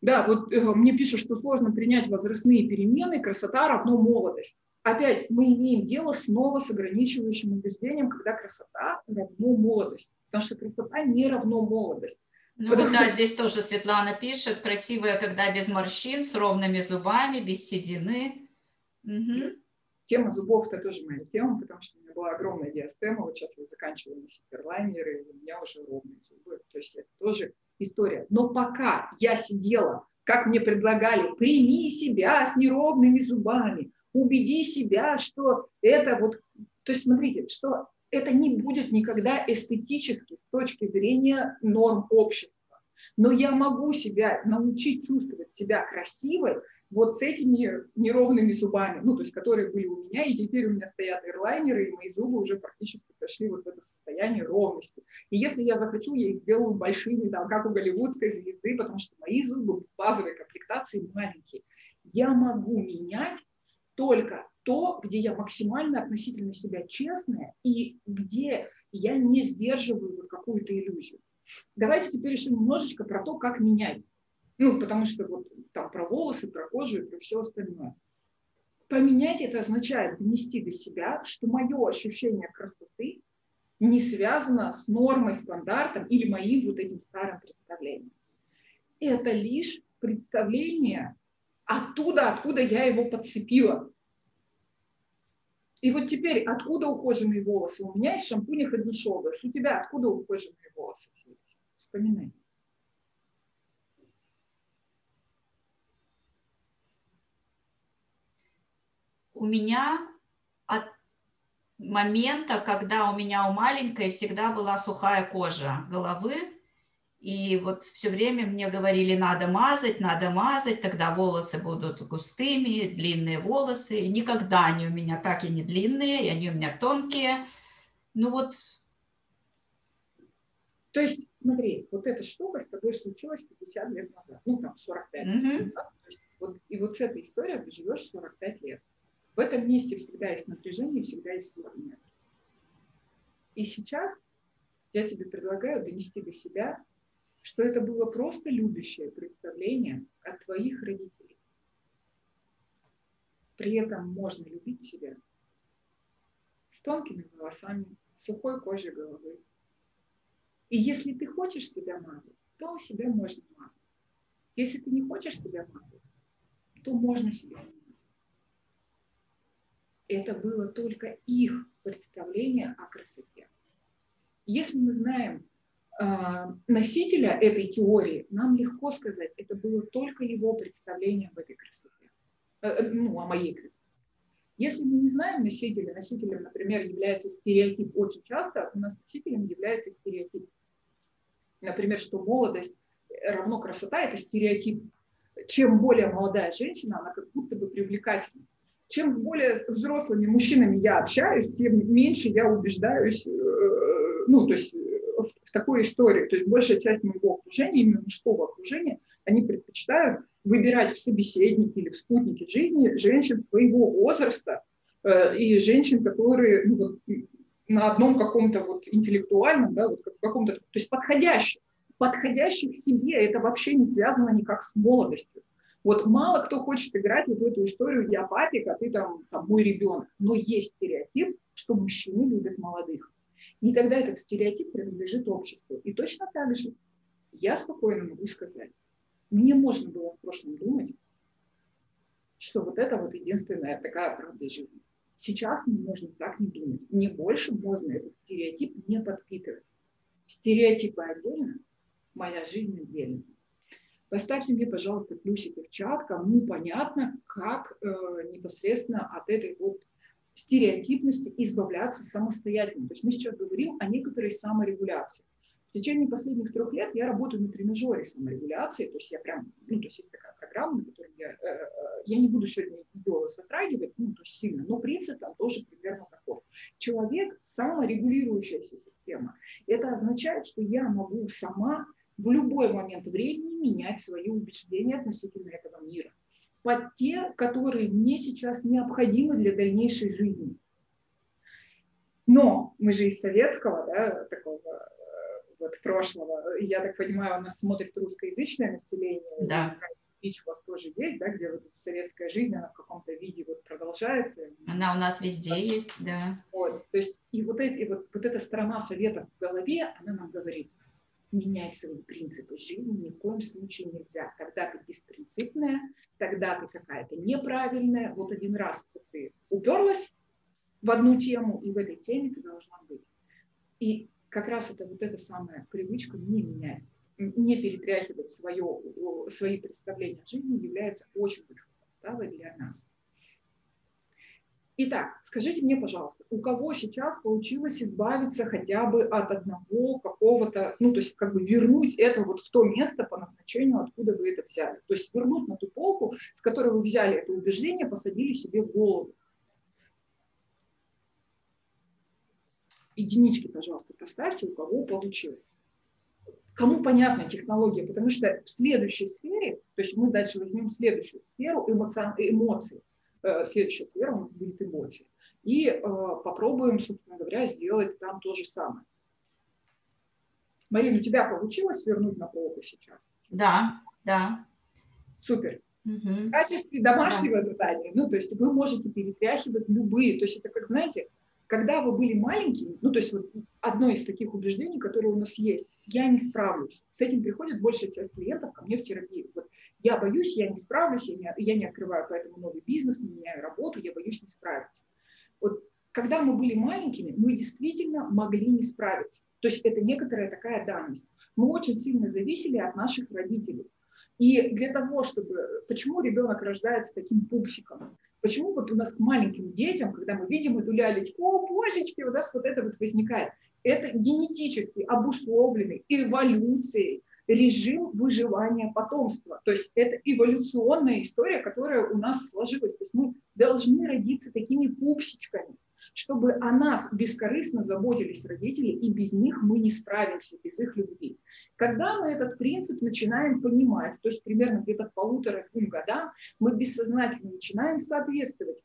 Да, вот мне пишут, что сложно принять возрастные перемены, красота равно молодость. Опять мы имеем дело снова с ограничивающим убеждением, когда красота равно молодость, потому что красота не равно молодость. Ну вот, да, здесь тоже Светлана пишет, красивая, когда без морщин, с ровными зубами, без седины. Тема зубов – это тоже моя тема, потому что у меня была огромная диастема, вот сейчас я заканчиваю на суперлайнеры, и у меня уже ровные зубы, то есть это тоже история. Но пока я сидела, как мне предлагали, прими себя с неровными зубами, убеди себя, что это вот… То есть смотрите, что это не будет никогда эстетически с точки зрения норм общества. Но я могу себя научить чувствовать себя красивой вот с этими неровными зубами, ну, то есть которые были у меня, и теперь у меня стоят эрлайнеры, и мои зубы уже практически пришли вот в это состояние ровности. И если я захочу, я их сделаю большими, там, как у голливудской звезды, потому что мои зубы в базовой комплектации маленькие. Я могу менять только то, где я максимально относительно себя честная и где я не сдерживаю какую-то иллюзию. Давайте теперь еще немножечко про то, как менять. Ну, потому что вот там про волосы, про кожу и про все остальное. Поменять это означает донести до себя, что мое ощущение красоты не связано с нормой, стандартом или моим вот этим старым представлением. Это лишь представление оттуда, откуда я его подцепила. И вот теперь, откуда ухоженные волосы? У меня из шампуня Ходюшова. У тебя откуда ухоженные волосы? Вспоминай. У меня от момента, когда у меня у маленькой всегда была сухая кожа головы, и вот все время мне говорили, надо мазать, тогда волосы будут густыми, длинные волосы. И никогда они у меня так и не длинные, и они у меня тонкие. Ну вот. То есть, смотри, вот эта штука с тобой случилась 50 лет назад, ну там 45 лет назад. То есть, вот, и вот с этой историей ты живешь 45 лет. В этом месте всегда есть напряжение, всегда есть форма. И сейчас я тебе предлагаю донести до себя, что это было просто любящее представление от твоих родителей. При этом можно любить себя с тонкими волосами, сухой кожей головы. И если ты хочешь себя мазать, то себя можно мазать. Если ты не хочешь себя мазать, то можно себя мазать. Это было только их представление о красоте. Если мы знаем носителя этой теории, нам легко сказать, это было только его представление об этой красоте, ну, о моей красоте. Если мы не знаем носителя, носителем, например, является стереотип. Очень часто у нас носителем является стереотип. Например, что молодость равно красота – это стереотип. Чем более молодая женщина, она как будто бы привлекательна. Чем с более взрослыми мужчинами я общаюсь, тем меньше я убеждаюсь, ну, то есть в такой истории. То есть большая часть моего окружения, именно мужского окружения, они предпочитают выбирать в собеседнике или в спутнике жизни женщин своего возраста и женщин, которые ну, вот, на одном каком-то вот интеллектуальном, да, вот каком-то, то есть подходящих к себе, это вообще не связано никак с молодостью. Вот мало кто хочет играть в эту историю «я папик, а ты там мой ребенок». Но есть стереотип, что мужчины любят молодых. И тогда этот стереотип принадлежит обществу. И точно так же я спокойно могу сказать, мне можно было в прошлом думать, что вот это вот единственная такая правда жизни. Сейчас мне можно так не думать. Не больше можно этот стереотип не подпитывать. Стереотипы отдельно, моя жизнь отдельно. Поставьте мне, пожалуйста, плюсики в чат, кому понятно, как непосредственно от этой вот стереотипности избавляться самостоятельно. То есть мы сейчас говорим о некоторой саморегуляции. В течение последних 3 лет я работаю на тренажере саморегуляции, то есть я прям, ну, то есть есть такая программа, на которой я не буду сегодня ее затрагивать, ну, то есть сильно, но принцип там тоже примерно такой. Человек – саморегулирующаяся система. Это означает, что я могу сама в любой момент времени менять свои убеждения относительно этого мира под те, которые мне сейчас необходимы для дальнейшей жизни. Но мы же из советского, да, такого вот прошлого, я так понимаю, у нас смотрит русскоязычное население, да. Бич у вас тоже есть, да, где вот советская жизнь, она в каком-то виде вот продолжается. Она у нас везде вот. Есть, да. Вот, то есть и вот эта сторона советов в голове, она нам говорит, менять свои принципы жизни ни в коем случае нельзя. Когда ты беспринципная, тогда ты какая-то неправильная. Вот один раз ты уперлась в одну тему, и в этой теме ты должна быть. И как раз это вот эта самая привычка не менять, не перетряхивать свои представления о жизни является очень большой подставой для нас. Итак, скажите мне, пожалуйста, у кого сейчас получилось избавиться хотя бы от одного какого-то, ну, то есть как бы вернуть это вот в то место по назначению, откуда вы это взяли? То есть вернуть на ту полку, с которой вы взяли это убеждение, посадили себе в голову. Единички, пожалуйста, поставьте, у кого получилось. Кому понятна технология, потому что в следующей сфере, то есть мы дальше возьмем следующую сферу эмоций. Следующая сфера у нас будет эмоции. И попробуем, собственно говоря, сделать там то же самое. Марина, у тебя получилось вернуть на полку сейчас? Да, да. Супер. Угу. В качестве домашнего задания, ну, то есть вы можете перетряхивать любые, то есть это как, знаете, когда вы были маленькими, ну, то есть вот одно из таких убеждений, которые у нас есть, я не справлюсь. С этим приходит большая часть клиентов ко мне в терапию. Вот, я боюсь, я не справлюсь, я не открываю поэтому новый бизнес, не меняю работу, я боюсь не справиться. Вот, когда мы были маленькими, мы действительно могли не справиться. То есть это некоторая такая данность. Мы очень сильно зависели от наших родителей. И для того, чтобы... Почему ребенок рождается таким пупсиком? Почему вот у нас к маленьким детям, когда мы видим эту лялечку, о, божечки, у нас вот это вот возникает. Это генетически обусловленный эволюцией режим выживания потомства. То есть это эволюционная история, которая у нас сложилась. То есть мы должны родиться такими пупсичками, чтобы о нас бескорыстно заботились родители, и без них мы не справимся, без их любви. Когда мы этот принцип начинаем понимать, то есть примерно где-то к 1,5-2 годам, мы бессознательно начинаем соответствовать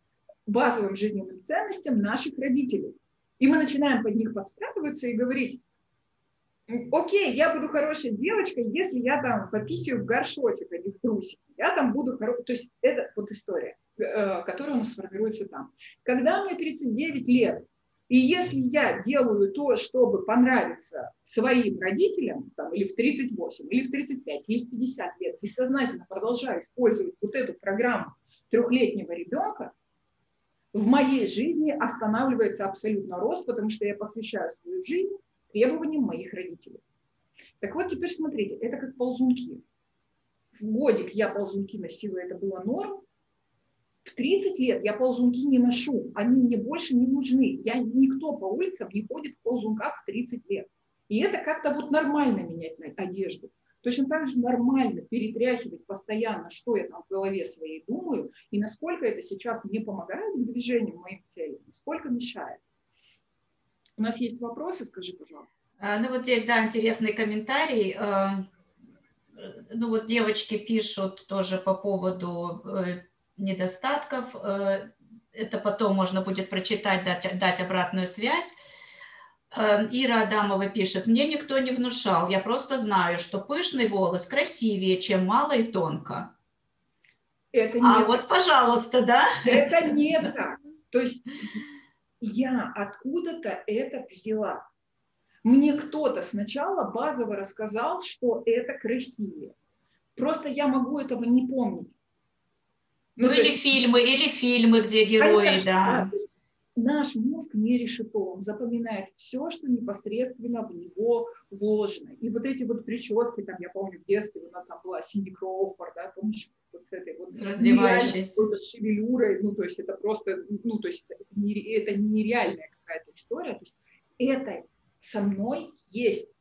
базовым жизненным ценностям наших родителей. И мы начинаем под них подстраиваться и говорить: окей, я буду хорошей девочкой, если я там пописаю в горшочек, а не в трусики. Я там буду хорошей. То есть это вот история, которая у нас формируется там. Когда мне 39 лет, и если я делаю то, чтобы понравиться своим родителям, там, или в 38, или в 35, или в 50 лет, бессознательно продолжаю использовать вот эту программу трехлетнего ребенка, в моей жизни останавливается абсолютно рост, потому что я посвящаю свою жизнь требованиям моих родителей. Так вот, теперь смотрите, это как ползунки. В годик я ползунки носила, это было норм. В 30 лет я ползунки не ношу, они мне больше не нужны. Никто по улицам не ходит в ползунках в 30 лет. И это как-то вот нормально менять одежду. Точно так же нормально перетряхивать постоянно, что я там в голове своей думаю, и насколько это сейчас мне помогает к движению моих целей, насколько мешает. У нас есть вопросы, скажи, пожалуйста. Ну вот здесь, да, интересный комментарий. Ну вот девочки пишут тоже по поводу недостатков. Это потом можно будет прочитать, дать обратную связь. Ира Адамова пишет: мне никто не внушал, я просто знаю, что пышный волос красивее, чем мало и тонко. Это не так. Вот, пожалуйста, да? Это не так. То есть... я откуда-то это взяла. Мне кто-то сначала базово рассказал, что это красивее. Просто я могу этого не помнить. Ну или есть... фильмы, где герои, конечно, да. Наш мозг не решит, он запоминает все, что непосредственно в него вложено. И вот эти вот прически, там, я помню, в детстве у нас там была Синди Крофор, да, помнишь, вот с этой вот шевелюрой, ну, то есть это просто, ну, то есть это нереальная какая-то история, то есть это со мной есть.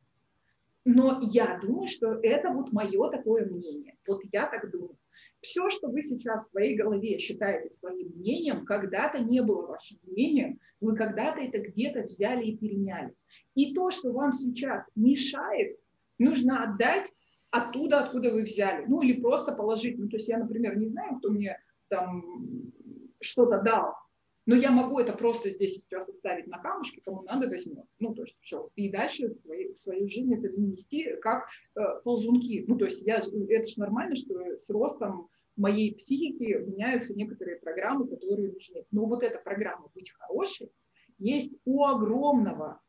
Но я думаю, что это вот мое такое мнение, вот я так думаю. Все, что вы сейчас в своей голове считаете своим мнением, когда-то не было вашим мнением, вы когда-то это где-то взяли и переняли. И то, что вам сейчас мешает, нужно отдать оттуда, откуда вы взяли. Ну или просто положить. Ну то есть я, например, не знаю, кто мне там что-то дал, но я могу это просто здесь и сейчас оставить на камушке, кому надо, возьмет. Ну то есть все. И дальше в свою жизнь это внести как ползунки. Ну то есть это же нормально, что с ростом моей психики меняются некоторые программы, которые нужны. Но вот эта программа «Быть хорошей» есть у огромного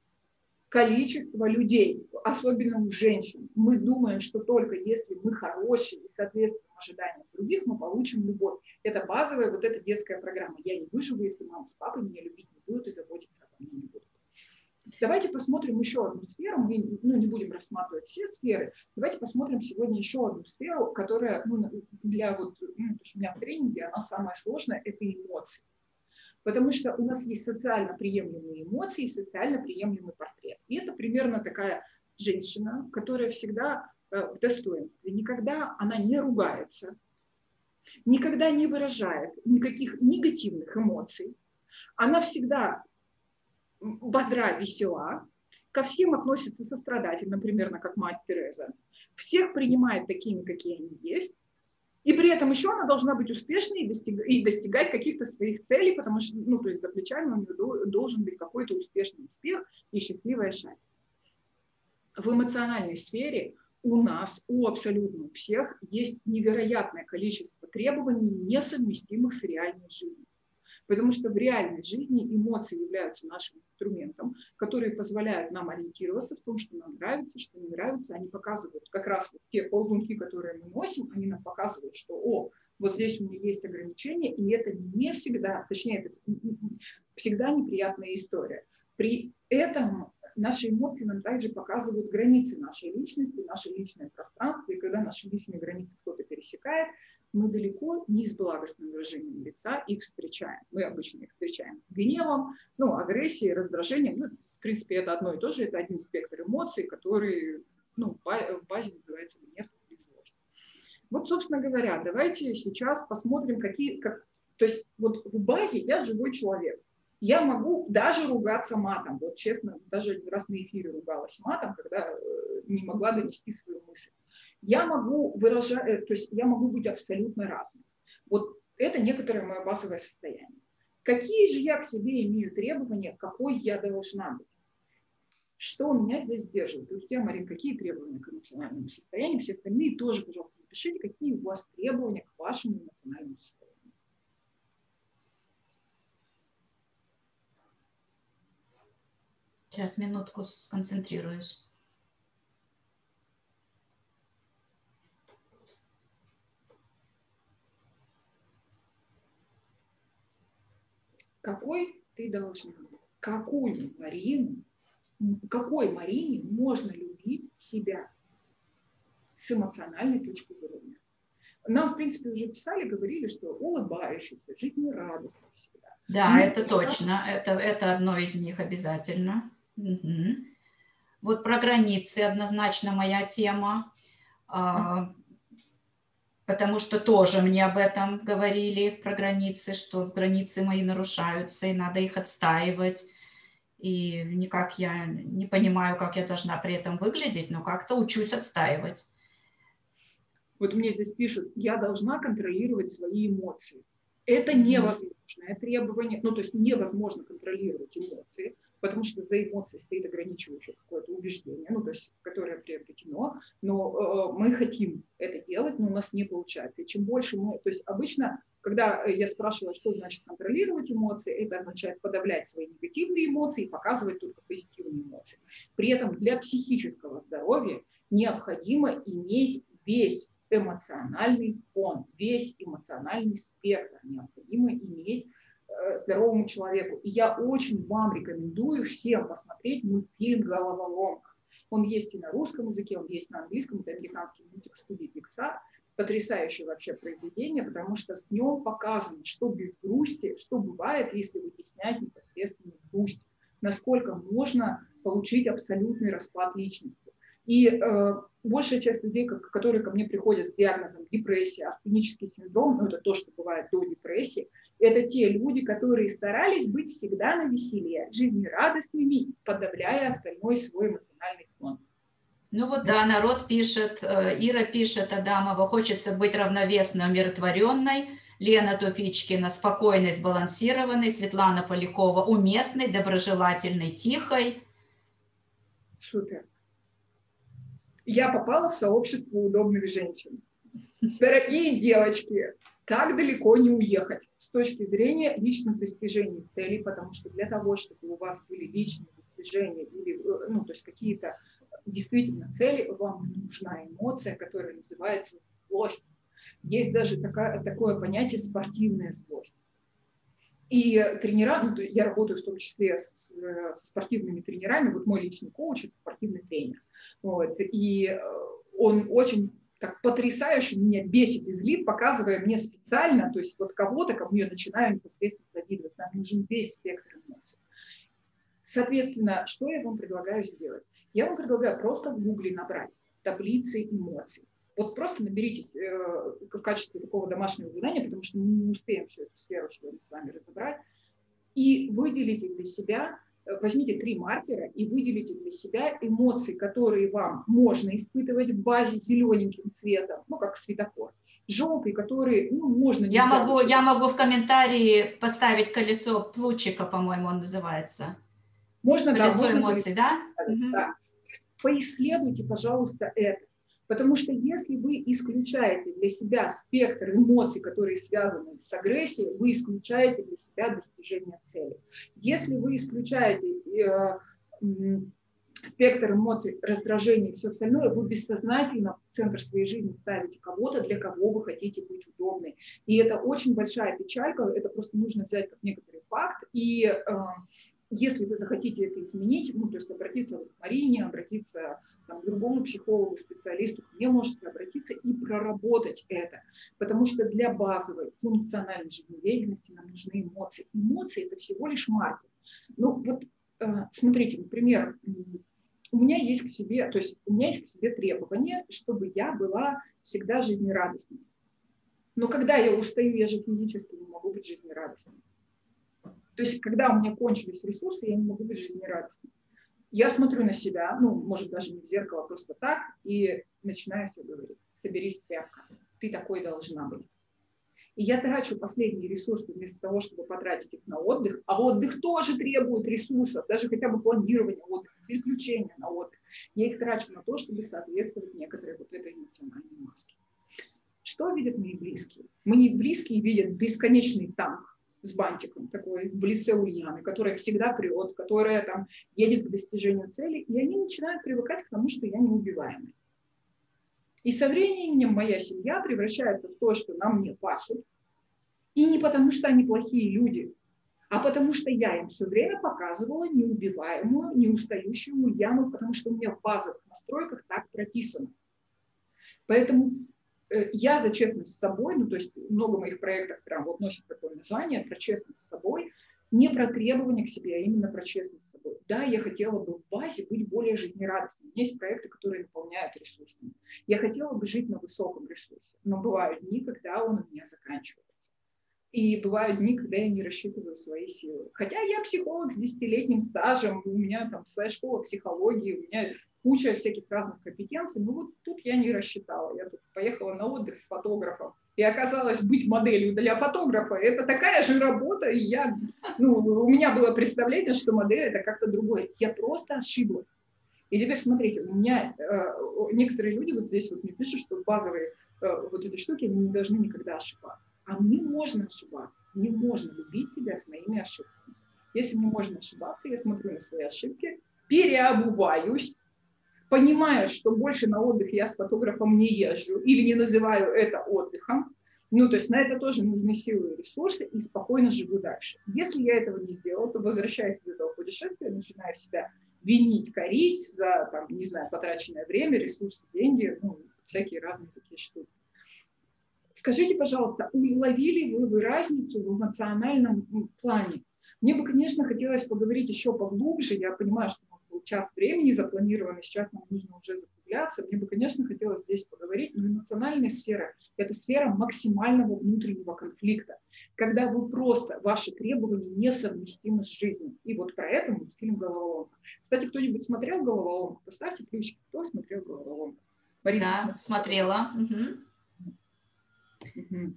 количества людей, особенно у женщин. Мы думаем, что только если мы хорошие и соответствуем ожиданиям других, мы получим любовь. Это базовая вот эта детская программа. Я не выживу, если мама с папой меня любить не будут и заботиться обо мне не будут. Давайте посмотрим еще одну сферу. Мы, ну, не будем рассматривать все сферы. Давайте посмотрим сегодня еще одну сферу, которая, ну, для вот, ну, то есть у меня в тренинге она самая сложная, это эмоции. Потому что у нас есть социально приемлемые эмоции, социально приемлемый портрет. И это примерно такая женщина, которая всегда в достоинстве. Никогда она не ругается, никогда не выражает никаких негативных эмоций. Она всегда бодра, весела, ко всем относится сострадательно, примерно как мать Тереза. Всех принимает такими, какие они есть. И при этом еще она должна быть успешной и достигать каких-то своих целей, потому что, ну, то есть за плечами у нее должен быть какой-то успешный успех и счастливая жизнь. В эмоциональной сфере у нас, у абсолютно всех, есть невероятное количество требований, несовместимых с реальной жизнью. Потому что в реальной жизни эмоции являются нашим инструментом, которые позволяют нам ориентироваться в том, что нам нравится, что не нравится. Они показывают как раз вот те ползунки, которые мы носим, они нам показывают, что о, вот здесь у меня есть ограничения, и это не всегда, точнее, это всегда неприятная история. При этом наши эмоции нам также показывают границы нашей личности, наше личное пространство, и когда наши личные границы кто-то пересекает, мы далеко не с благостным выражением лица их встречаем. Мы обычно их встречаем с гневом, ну, агрессией, раздражением. Ну, в принципе, это одно и то же, это один спектр эмоций, который, ну, в базе называется гнев или злость. Вот, собственно говоря, давайте сейчас посмотрим, какие... То есть вот в базе я живой человек. Я могу даже ругаться матом. Вот честно, даже раз на эфире ругалась матом, когда не могла донести свою мысль. Я могу выражать, то есть я могу быть абсолютно разным. Вот это некоторое мое базовое состояние. Какие же я к себе имею требования, какой я должна быть? Что меня здесь сдерживает? Друзья, Марин, какие требования к эмоциональному состоянию? Все остальные тоже, пожалуйста, напишите, какие у вас требования к вашему эмоциональному состоянию. Сейчас минутку сконцентрируюсь. Какой ты должна быть? Какой Марине можно любить себя с эмоциональной точки зрения? Нам, в принципе, уже писали, говорили, что улыбающаяся, жизнерадостная всегда. Да, это точно. Это одно из них обязательно. Угу. Вот про границы однозначно моя тема, потому что тоже мне об этом говорили, про границы, что границы мои нарушаются, и надо их отстаивать. И никак я не понимаю, как я должна при этом выглядеть, но как-то учусь отстаивать. Вот мне здесь пишут, я должна контролировать свои эмоции. Это невозможное требование, ну, то есть невозможно контролировать эмоции, потому что за эмоцией стоит ограничивающее какое-то убеждение, ну, то есть, которое приобретено, но мы хотим это делать, но у нас не получается. И чем больше мы, то есть обычно, когда я спрашивала, что значит контролировать эмоции, это означает подавлять свои негативные эмоции и показывать только позитивные эмоции. При этом для психического здоровья необходимо иметь весь эмоциональный фон, весь эмоциональный спектр необходимо иметь здоровому человеку. И я очень вам рекомендую всем посмотреть мультфильм «Головоломка». Он есть и на русском языке, он есть на английском, это американский мультик студии Pixar. Потрясающее вообще произведение, потому что в нем показано, что без грусти, что бывает, если вытеснять непосредственно грусть, насколько можно получить абсолютный распад личности. И большая часть людей, которые ко мне приходят с диагнозом депрессия, астенический синдром, ну, это то, что бывает до депрессии, это те люди, которые старались быть всегда навеселее, жизнерадостными, подавляя остальной свой эмоциональный фон. Ну вот да, народ пишет, Ира пишет, Адамова, хочется быть равновесной, умиротворенной, Лена Тупичкина, спокойной, сбалансированной, Светлана Полякова, уместной, доброжелательной, тихой. Супер. Я попала в сообщество удобных женщин. Дорогие девочки, так далеко не уехать с точки зрения личных достижений, целей, потому что для того, чтобы у вас были личные достижения или, ну, то есть какие-то действительно цели, вам нужна эмоция, которая называется злость. Есть даже такое понятие спортивная злость. И тренера, ну, я работаю в том числе со спортивными тренерами, вот мой личный коуч – это спортивный тренер. Вот, и он очень так потрясающе меня бесит и злит, показывая мне специально, то есть вот кого-то, кому я начинаю непосредственно завидовать. Нам нужен весь спектр эмоций. Соответственно, что я вам предлагаю сделать? Я вам предлагаю просто в Гугле набрать таблицы эмоций. Вот просто наберитесь в качестве такого домашнего задания, потому что мы не успеем всю эту сферу сегодня с вами разобрать, и выделите для себя, возьмите 3 маркера и выделите для себя эмоции, которые вам можно испытывать в базе зелененьким цветом, ну, как светофор, желтый, который, ну, можно... Я могу в комментарии поставить колесо Плутчика, по-моему, он называется. Можно, колесо, да, можно эмоций, да? Да. Поисследуйте, пожалуйста, это. Потому что если вы исключаете для себя спектр эмоций, которые связаны с агрессией, вы исключаете для себя достижение цели. Если вы исключаете спектр эмоций, раздражения и все остальное, вы бессознательно в центр своей жизни ставите кого-то, для кого вы хотите быть удобной. И это очень большая печалька, это просто нужно взять как некоторый факт. И если вы захотите это изменить, ну, то есть обратиться к Марине, обратиться к другому психологу, специалисту, к мне можете обратиться и проработать это. Потому что для базовой функциональной жизнедеятельности нам нужны эмоции. Эмоции – это всего лишь маркер. Ну вот, смотрите, например, у меня есть к себе требование, чтобы я была всегда жизнерадостной. Но когда я устаю, я же физически не могу быть жизнерадостной. То есть, когда у меня кончились ресурсы, я не могу быть жизнерадостной. Я смотрю на себя, ну, может, даже не в зеркало, просто так, и начинаю себе говорить: соберись, тряпка, ты такой должна быть. И я трачу последние ресурсы вместо того, чтобы потратить их на отдых, а отдых тоже требует ресурсов, даже хотя бы планирование отдыха, переключения на отдых. Я их трачу на то, чтобы соответствовать некоторой вот этой эмоциональной маске. Что видят мои близкие? Мои близкие видят бесконечный танк с бантиком такой в лице Ульяны, которая всегда прет, которая там едет к достижению цели, и они начинают привыкать к тому, что я неубиваемая. И со временем моя семья превращается в то, что на мне пашут, и не потому, что они плохие люди, а потому, что я им все время показывала неубиваемую, неустающую Ульяну, потому что у меня в базовых настройках так прописано. Поэтому я за честность с собой, ну, то есть много моих проектов прям вот носит такое название, про честность с собой, не про требования к себе, а именно про честность с собой. Да, я хотела бы в базе быть более жизнерадостной. У меня есть проекты, которые наполняют ресурсами. Я хотела бы жить на высоком ресурсе, но бывают дни, когда он у меня заканчивается. И бывают дни, когда я не рассчитываю свои силы. Хотя я психолог с 10-летним стажем, у меня там своя школа психологии, у меня куча всяких разных компетенций, но вот тут я не рассчитала. Я тут поехала на отдых с фотографом, и оказалось, быть моделью для фотографа – это такая же работа, и я, ну, у меня было представление, что модель – это как-то другое. Я просто ошиблась. И теперь смотрите, у меня некоторые люди вот здесь вот мне пишут, что базовые вот эти штуки, они не должны никогда ошибаться. А мне можно ошибаться. Мне можно любить себя с моими ошибками. Если мне можно ошибаться, я смотрю на свои ошибки, переобуваюсь, понимаю, что больше на отдых я с фотографом не езжу или не называю это отдыхом. Ну, то есть на это тоже нужны силы и ресурсы, и спокойно живу дальше. Если я этого не сделала, то возвращаясь из этого путешествия, начинаю себя винить, корить за, там, не знаю, потраченное время, ресурсы, деньги, ну, всякие разные такие штуки. Скажите, пожалуйста, уловили ли вы разницу в эмоциональном плане? Мне бы, конечно, хотелось поговорить еще поглубже. Я понимаю, что у нас был час времени запланирован, и сейчас нам нужно уже закругляться. Мне бы, конечно, хотелось здесь поговорить, но эмоциональная сфера – это сфера максимального внутреннего конфликта, когда вы просто, ваши требования несовместимы с жизнью. И вот про это мультфильм «Головоломка». Кстати, кто-нибудь смотрел «Головоломку»? Поставьте плюсик, кто смотрел «Головоломку». Марина, да, смотрела. Угу. Угу.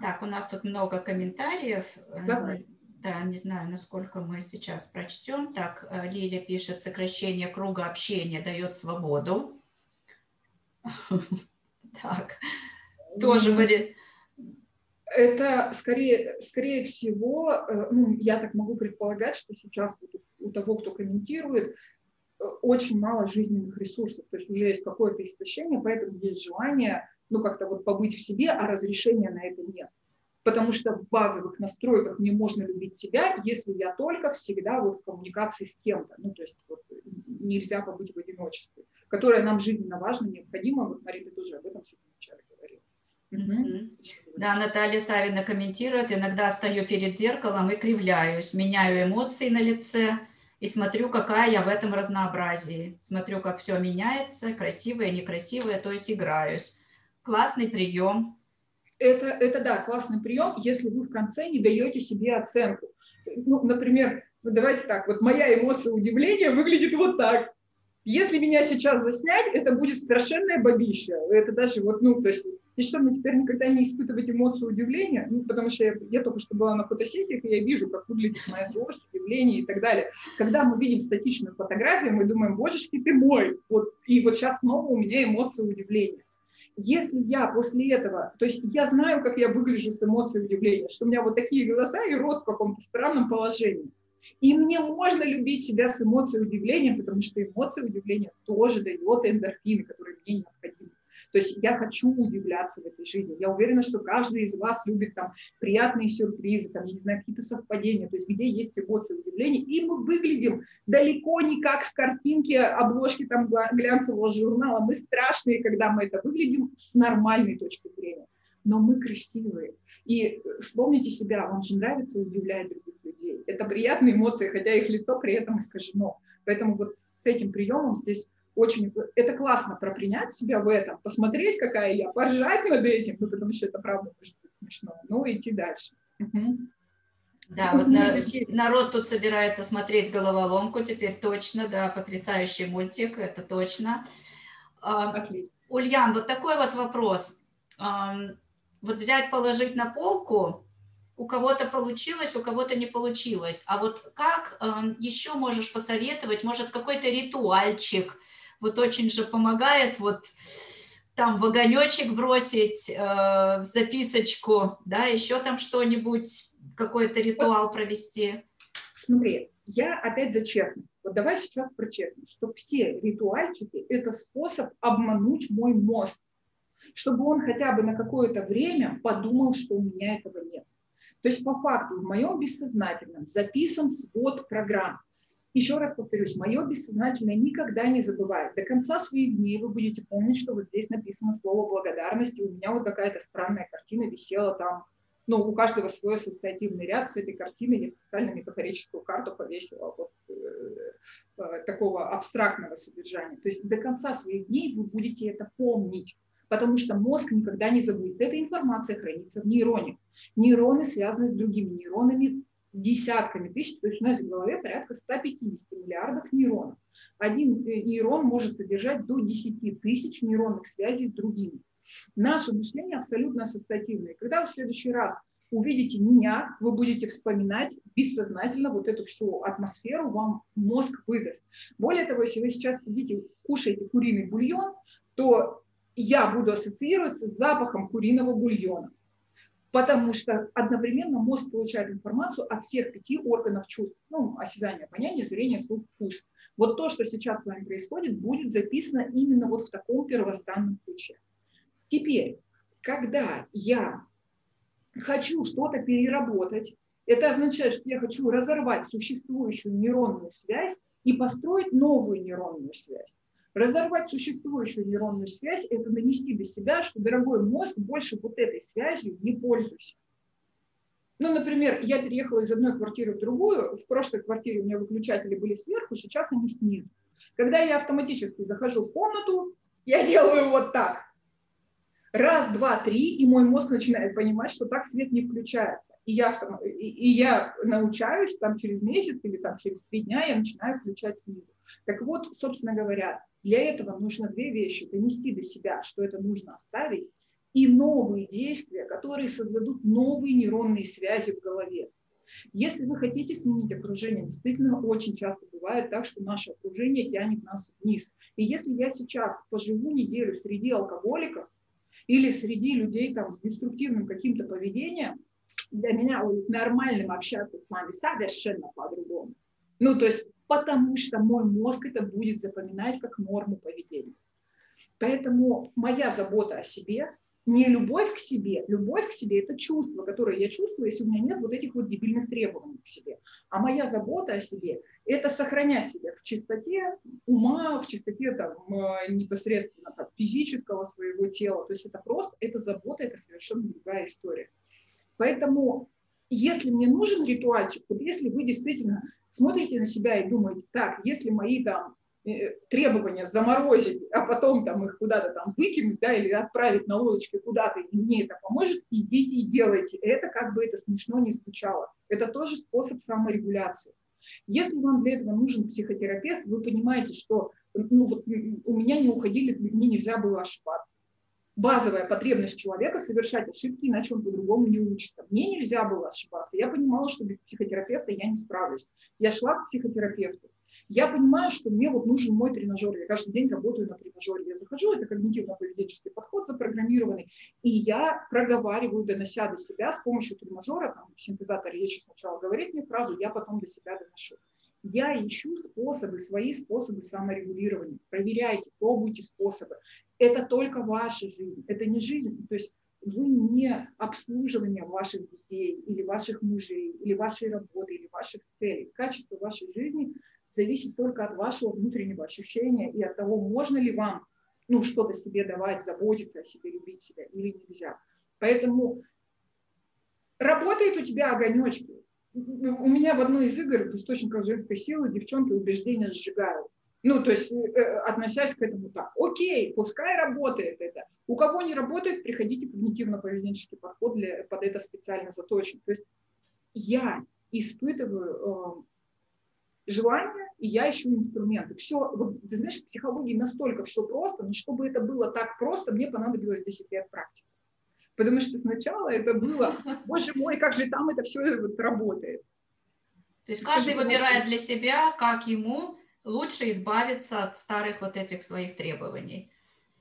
Так, у нас тут много комментариев. Давай. Да, не знаю, насколько мы сейчас прочтем. Так, Лиля пишет: сокращение круга общения дает свободу. Так, тоже это скорее всего, ну, я так могу предполагать, что сейчас у того, кто комментирует, очень мало жизненных ресурсов, то есть уже есть какое-то истощение, поэтому есть желание, ну, как-то вот побыть в себе, а разрешения на это нет. Потому что в базовых настройках мне можно любить себя, если я только всегда вот в коммуникации с кем-то, ну, то есть вот нельзя побыть в одиночестве, которое нам жизненно важно, необходимо, вот Марина тоже об этом сегодня Да, Наталья Савина комментирует. Иногда стою перед зеркалом и кривляюсь, меняю эмоции на лице и смотрю, какая я в этом разнообразии. Смотрю, как все меняется, красивое, некрасивое, то есть играюсь. Классный прием. Это да, классный прием, если вы в конце не даете себе оценку. Ну, например, давайте так, вот моя эмоция удивления выглядит вот так. Если меня сейчас заснять, это будет страшенное бабища. Это даже вот, ну, то есть, и что, мне теперь никогда не испытывать эмоцию удивления? Ну, потому что я только что была на фотосессиях, и я вижу, как выглядит моя злость, удивление и так далее. Когда мы видим статичную фотографию, мы думаем, божечки, ты мой. Вот, и вот сейчас снова у меня эмоция удивления. Если я после этого, то есть я знаю, как я выгляжу с эмоцией удивления, что у меня вот такие глаза и рост в каком-то странном положении. И мне можно любить себя с эмоцией удивления, потому что эмоция удивления тоже дает эндорфины, которые мне необходимы. То есть я хочу удивляться в этой жизни. Я уверена, что каждый из вас любит там приятные сюрпризы, там, я не знаю, какие-то совпадения, то есть где есть эмоции удивления. И мы выглядим далеко не как с картинки, обложки там глянцевого журнала. Мы страшные, когда мы это выглядим с нормальной точки зрения. Но мы красивые. И вспомните себя, вам же нравится удивлять других людей. Это приятные эмоции, хотя их лицо при этом искажено. Поэтому вот с этим приемом здесь очень... Это классно пропринять себя в этом, посмотреть, какая я, поржать над этим, ну, потому что это правда может быть смешно, но идти дальше. Угу. Да, вот народ тут собирается смотреть «Головоломку» теперь точно, да, потрясающий мультик, это точно. Отлично. Ульян, вот такой вот вопрос. Вот взять, положить на полку, у кого-то получилось, у кого-то не получилось. А вот как еще можешь посоветовать, может, какой-то ритуальчик, вот очень же помогает вот там в огонечек бросить, записочку, да, еще там что-нибудь, какой-то ритуал провести. Смотри, я опять за честность. Вот давай сейчас про честность, что все ритуальчики – это способ обмануть мой мозг, чтобы он хотя бы на какое-то время подумал, что у меня этого нет. То есть по факту в моем бессознательном записан свод программ. Еще раз повторюсь, мое бессознательное никогда не забывает. До конца своих дней вы будете помнить, что вот здесь написано слово благодарности. У меня вот какая-то странная картина висела там. Ну, у каждого свой ассоциативный ряд. С этой картины я специально метафорическую карту повесила вот такого абстрактного содержания. То есть до конца своих дней вы будете это помнить. Потому что мозг никогда не забудет. Эта информация хранится в нейроне. Нейроны связаны с другими нейронами десятками тысяч. То есть у нас в голове порядка 150 миллиардов нейронов. Один нейрон может содержать до 10 тысяч нейронных связей с другими. Наше мышление абсолютно ассоциативное. Когда вы в следующий раз увидите меня, вы будете вспоминать бессознательно вот эту всю атмосферу, вам мозг выдаст. Более того, если вы сейчас сидите, кушаете куриный бульон, то... я буду ассоциироваться с запахом куриного бульона, потому что одновременно мозг получает информацию от всех 5 органов чувств, ну, осязание, обоняние, зрение, слух, вкус. Вот то, что сейчас с вами происходит, будет записано именно вот в таком первозданном ключе. Теперь, когда я хочу что-то переработать, это означает, что я хочу разорвать существующую нейронную связь и построить новую нейронную связь. Разорвать существующую нейронную связь – это донести до себя, что, дорогой мозг, больше вот этой связью не пользуйся. Ну, например, я переехала из одной квартиры в другую, в прошлой квартире у меня выключатели были сверху, сейчас они снизу. Когда я автоматически захожу в комнату, я делаю вот так. Раз, два, три, и мой мозг начинает понимать, что так свет не включается. И я научаюсь там через месяц или там через 3 дня я начинаю включать снизу. Так вот, собственно говоря, для этого нужно 2 вещи. Донести до себя, что это нужно оставить, и новые действия, которые создадут новые нейронные связи в голове. Если вы хотите сменить окружение, действительно очень часто бывает так, что наше окружение тянет нас вниз. И если я сейчас поживу неделю среди алкоголиков или среди людей там с деструктивным каким-то поведением, для меня будет нормальным общаться с вами совершенно по-другому. Ну, то есть потому что мой мозг это будет запоминать как норму поведения. Поэтому моя забота о себе, не любовь к себе. Любовь к себе – это чувство, которое я чувствую, если у меня нет вот этих вот дебильных требований к себе. А моя забота о себе – это сохранять себя в чистоте, ума, в чистоте там, непосредственно там, физического своего тела. То есть это просто, это забота, это совершенно другая история. Поэтому если мне нужен ритуальчик, вот если вы действительно смотрите на себя и думаете, так, если мои там требования заморозить, а потом там их куда-то там выкинуть, да, или отправить на лодочке куда-то, и мне это поможет, идите и делайте. Это, как бы это смешно ни звучало. Это тоже способ саморегуляции. Если вам для этого нужен психотерапевт, вы понимаете, что ну, вот, у меня не уходили, мне нельзя было ошибаться. Базовая потребность человека совершать ошибки, иначе он по-другому не учится. Мне нельзя было ошибаться. Я понимала, что без психотерапевта я не справлюсь. Я шла к психотерапевту. Я понимаю, что мне вот нужен мой тренажер. Я каждый день работаю на тренажере. Я захожу, это когнитивно-поведенческий подход запрограммированный, и я проговариваю, донося до себя с помощью тренажера, там, синтезатор речи сначала говорит мне фразу, я потом до себя доношу. Я ищу способы, свои способы саморегулирования. Проверяйте, пробуйте способы. Это только ваша жизнь, это не жизнь. То есть вы не обслуживание ваших детей или ваших мужей, или вашей работы, или ваших целей. Качество вашей жизни зависит только от вашего внутреннего ощущения и от того, можно ли вам ну, что-то себе давать, заботиться о себе, любить себя или нельзя. Поэтому работает у тебя огонечки. У меня в одной из игр в источниках женской силы девчонки убеждения сжигают. Ну, то есть, относясь к этому так. Окей, пускай работает это. У кого не работает, приходите когнитивно-поведенческий подход под это специально заточен. То есть, я испытываю желание, и я ищу инструменты. Все, ты знаешь, в психологии настолько все просто, но чтобы это было так просто, мне понадобилось 10 лет практики. Потому что сначала это было, боже мой, как же там это все вот работает. То есть каждый выбирает для себя, как ему лучше избавиться от старых вот этих своих требований.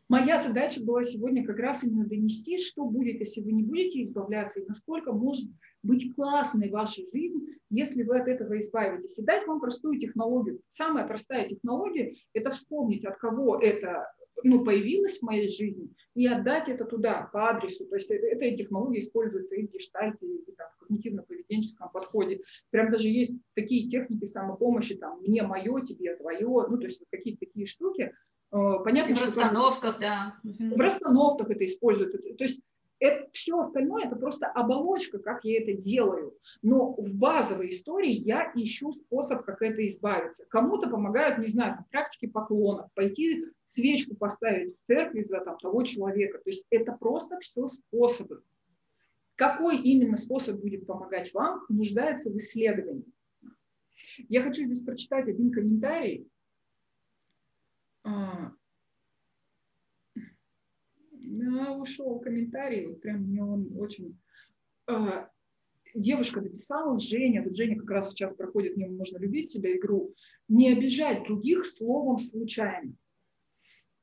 Моя задача была сегодня как раз именно донести, что будет, если вы не будете избавляться, и насколько может быть классной ваша жизнь, если вы от этого избавитесь. И дать вам простую технологию. Самая простая технология – это вспомнить, от кого это ну, появилось в моей жизни, и отдать это туда, по адресу. То есть эта технология используется и в гештальте, и там, в когнитивно-поведенческом подходе. Прям даже есть такие техники самопомощи, там, мне мое, тебе твое, ну, то есть вот какие-то такие штуки. Понятно, в расстановках, да. В расстановках это используют. То есть это, все остальное – это просто оболочка, как я это делаю. Но в базовой истории я ищу способ, как это избавиться. Кому-то помогают, не знаю, практики поклонов, пойти свечку поставить в церкви за там, того человека. То есть это просто все способы. Какой именно способ будет помогать вам, нуждается в исследовании. Я хочу здесь прочитать один комментарий. Ушел комментарий, вот прям мне он очень... Девушка написала, Женя, вот Женя как раз сейчас проходит, мне можно любить себя игру, не обижать других словом случайно.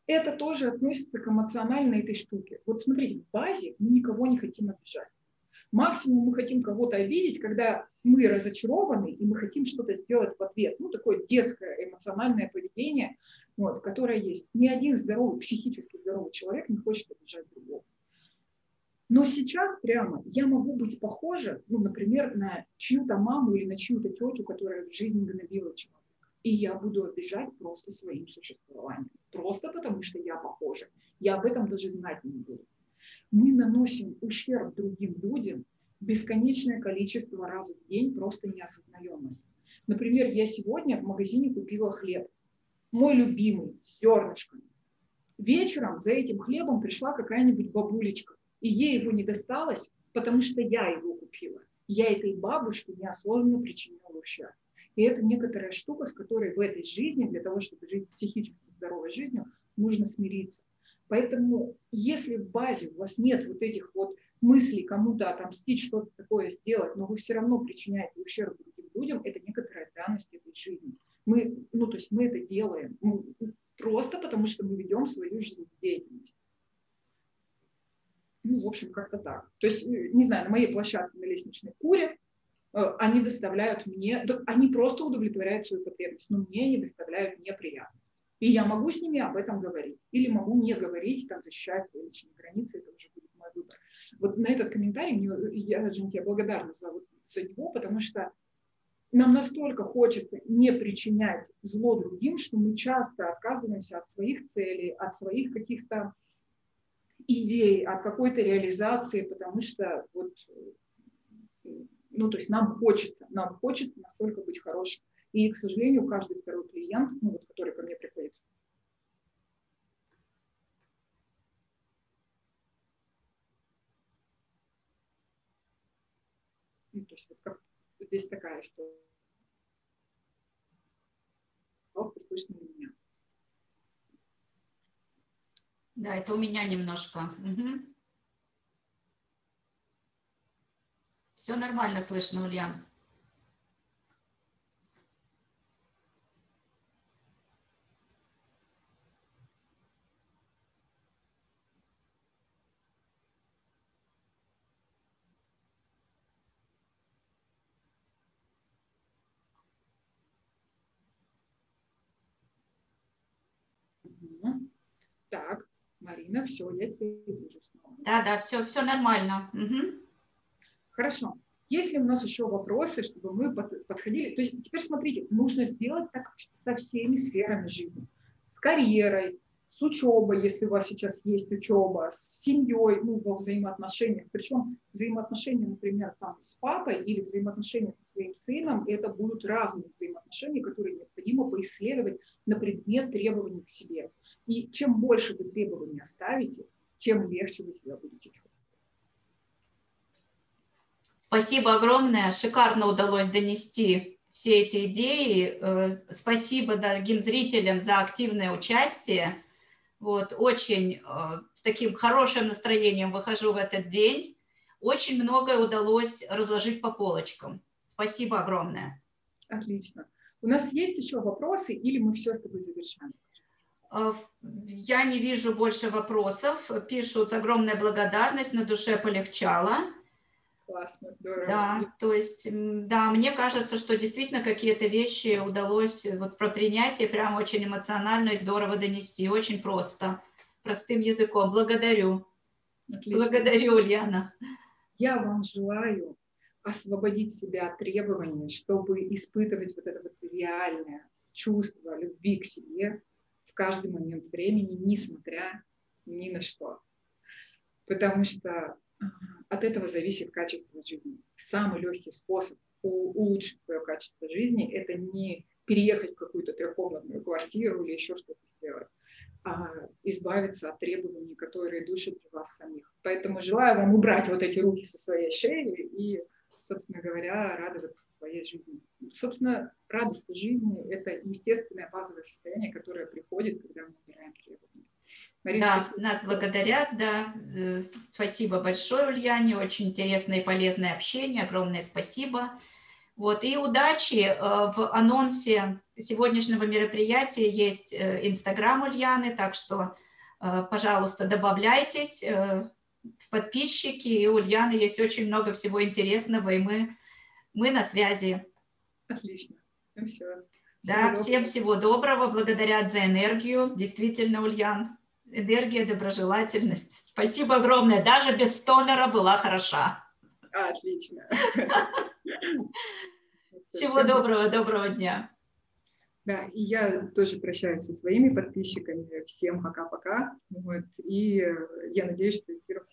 Это тоже относится к эмоциональной этой штуке. Вот смотрите, в базе мы никого не хотим обижать. Максимум мы хотим кого-то обидеть, когда мы разочарованы, и мы хотим что-то сделать в ответ. Ну, такое детское эмоциональное поведение, вот, которое есть. Ни один здоровый, психически здоровый человек не хочет обижать другого. Но сейчас прямо я могу быть похожа, ну, например, на чью-то маму или на чью-то тетю, которая в жизни гнобила человека. И я буду обижать просто своим существованием. Просто потому, что я похожа. Я об этом даже знать не буду. Мы наносим ущерб другим людям бесконечное количество раз в день, просто неосознаемо. Например, я сегодня в магазине купила хлеб. Мой любимый, с зернышками. Вечером за этим хлебом пришла какая-нибудь бабулечка. И ей его не досталось, потому что я его купила. Я этой бабушке неосознанно причинила ущерб. И это некоторая штука, с которой в этой жизни, для того, чтобы жить психически здоровой жизнью, нужно смириться. Поэтому, если в базе у вас нет вот этих вот мыслей кому-то отомстить, что-то такое сделать, но вы все равно причиняете ущерб другим людям, это некоторая данность этой жизни. Мы, ну, то есть мы это делаем просто потому, что мы ведем свою жизнедеятельность. Ну, в общем, как-то так. То есть, не знаю, на моей площадке на лестничной куре они доставляют мне, они просто удовлетворяют свою потребность, но мне они доставляют неприятность. И я могу с ними об этом говорить. Или могу не говорить, там, защищать свои личные границы. Это уже будет мой выбор. Вот на этот комментарий, я, Женя, благодарна за него, потому что Нам настолько хочется не причинять зло другим, что мы часто отказываемся от своих целей, от своих каких-то идей, от какой-то реализации, потому что вот, ну, то есть нам хочется настолько быть хорошим. И, к сожалению, каждый второй клиент, ну, вот, который ко мне приходит. Ну, то есть вот как здесь такая, что плохо слышно у меня. Да, это у меня немножко. Угу. Все нормально слышно, Ульяна. Так, Марина, все, я тебя вижу снова. Да, да, все нормально. Угу. Хорошо. Есть ли у нас еще вопросы, чтобы мы подходили? То есть теперь смотрите, нужно сделать так со всеми сферами жизни. С карьерой, с учебой, если у вас сейчас есть учеба, с семьей, ну, во взаимоотношениях. Причем взаимоотношения, например, там, с папой или взаимоотношения со своим сыном, это будут разные взаимоотношения, которые необходимо поисследовать на предмет требований к себе. И чем больше вы требований оставите, тем легче вы себя будете чувствовать. Спасибо огромное. Шикарно удалось донести все эти идеи. Спасибо дорогим зрителям за активное участие. Вот, очень с таким хорошим настроением выхожу в этот день. Очень многое удалось разложить по полочкам. Спасибо огромное. Отлично. У нас есть еще вопросы или мы все с тобой завершаем? Я не вижу больше вопросов. Пишут: огромная благодарность, на душе полегчало. Классно, здорово. Да, то есть, да, мне кажется, что действительно какие-то вещи удалось вот про принятие прям очень эмоционально и здорово донести, очень просто, простым языком. Благодарю. Отлично. Благодарю, Ульяна. Я вам желаю освободить себя от требований, чтобы испытывать вот это вот реальное чувство любви к себе в каждый момент времени, несмотря ни на что. Потому что от этого зависит качество жизни. Самый легкий способ улучшить свое качество жизни – это не переехать в какую-то трехкомнатную квартиру или еще что-то сделать, а избавиться от требований, которые душат вас самих. Поэтому желаю вам убрать вот эти руки со своей шеи и, собственно говоря, радоваться своей жизни. Собственно, радость жизни – это естественное базовое состояние, которое приходит, когда мы убираем требования. Марина, да, спасибо. Нас благодарят, да. Спасибо большое, Ульяне, очень интересное и полезное общение, огромное спасибо. Вот, и удачи. В анонсе сегодняшнего мероприятия есть Инстаграм Ульяны, так что, пожалуйста, добавляйтесь в подписчики, и у Ульяны есть очень много всего интересного, и мы на связи. Отлично. Ну, все. Да, всем всего доброго, благодарят за энергию. Действительно, Ульян, энергия, доброжелательность. Спасибо огромное, даже без стонера была хороша. Отлично. Всего доброго, доброго дня. Да, и я тоже прощаюсь со своими подписчиками. Всем пока-пока. Вот, и я надеюсь, что эфир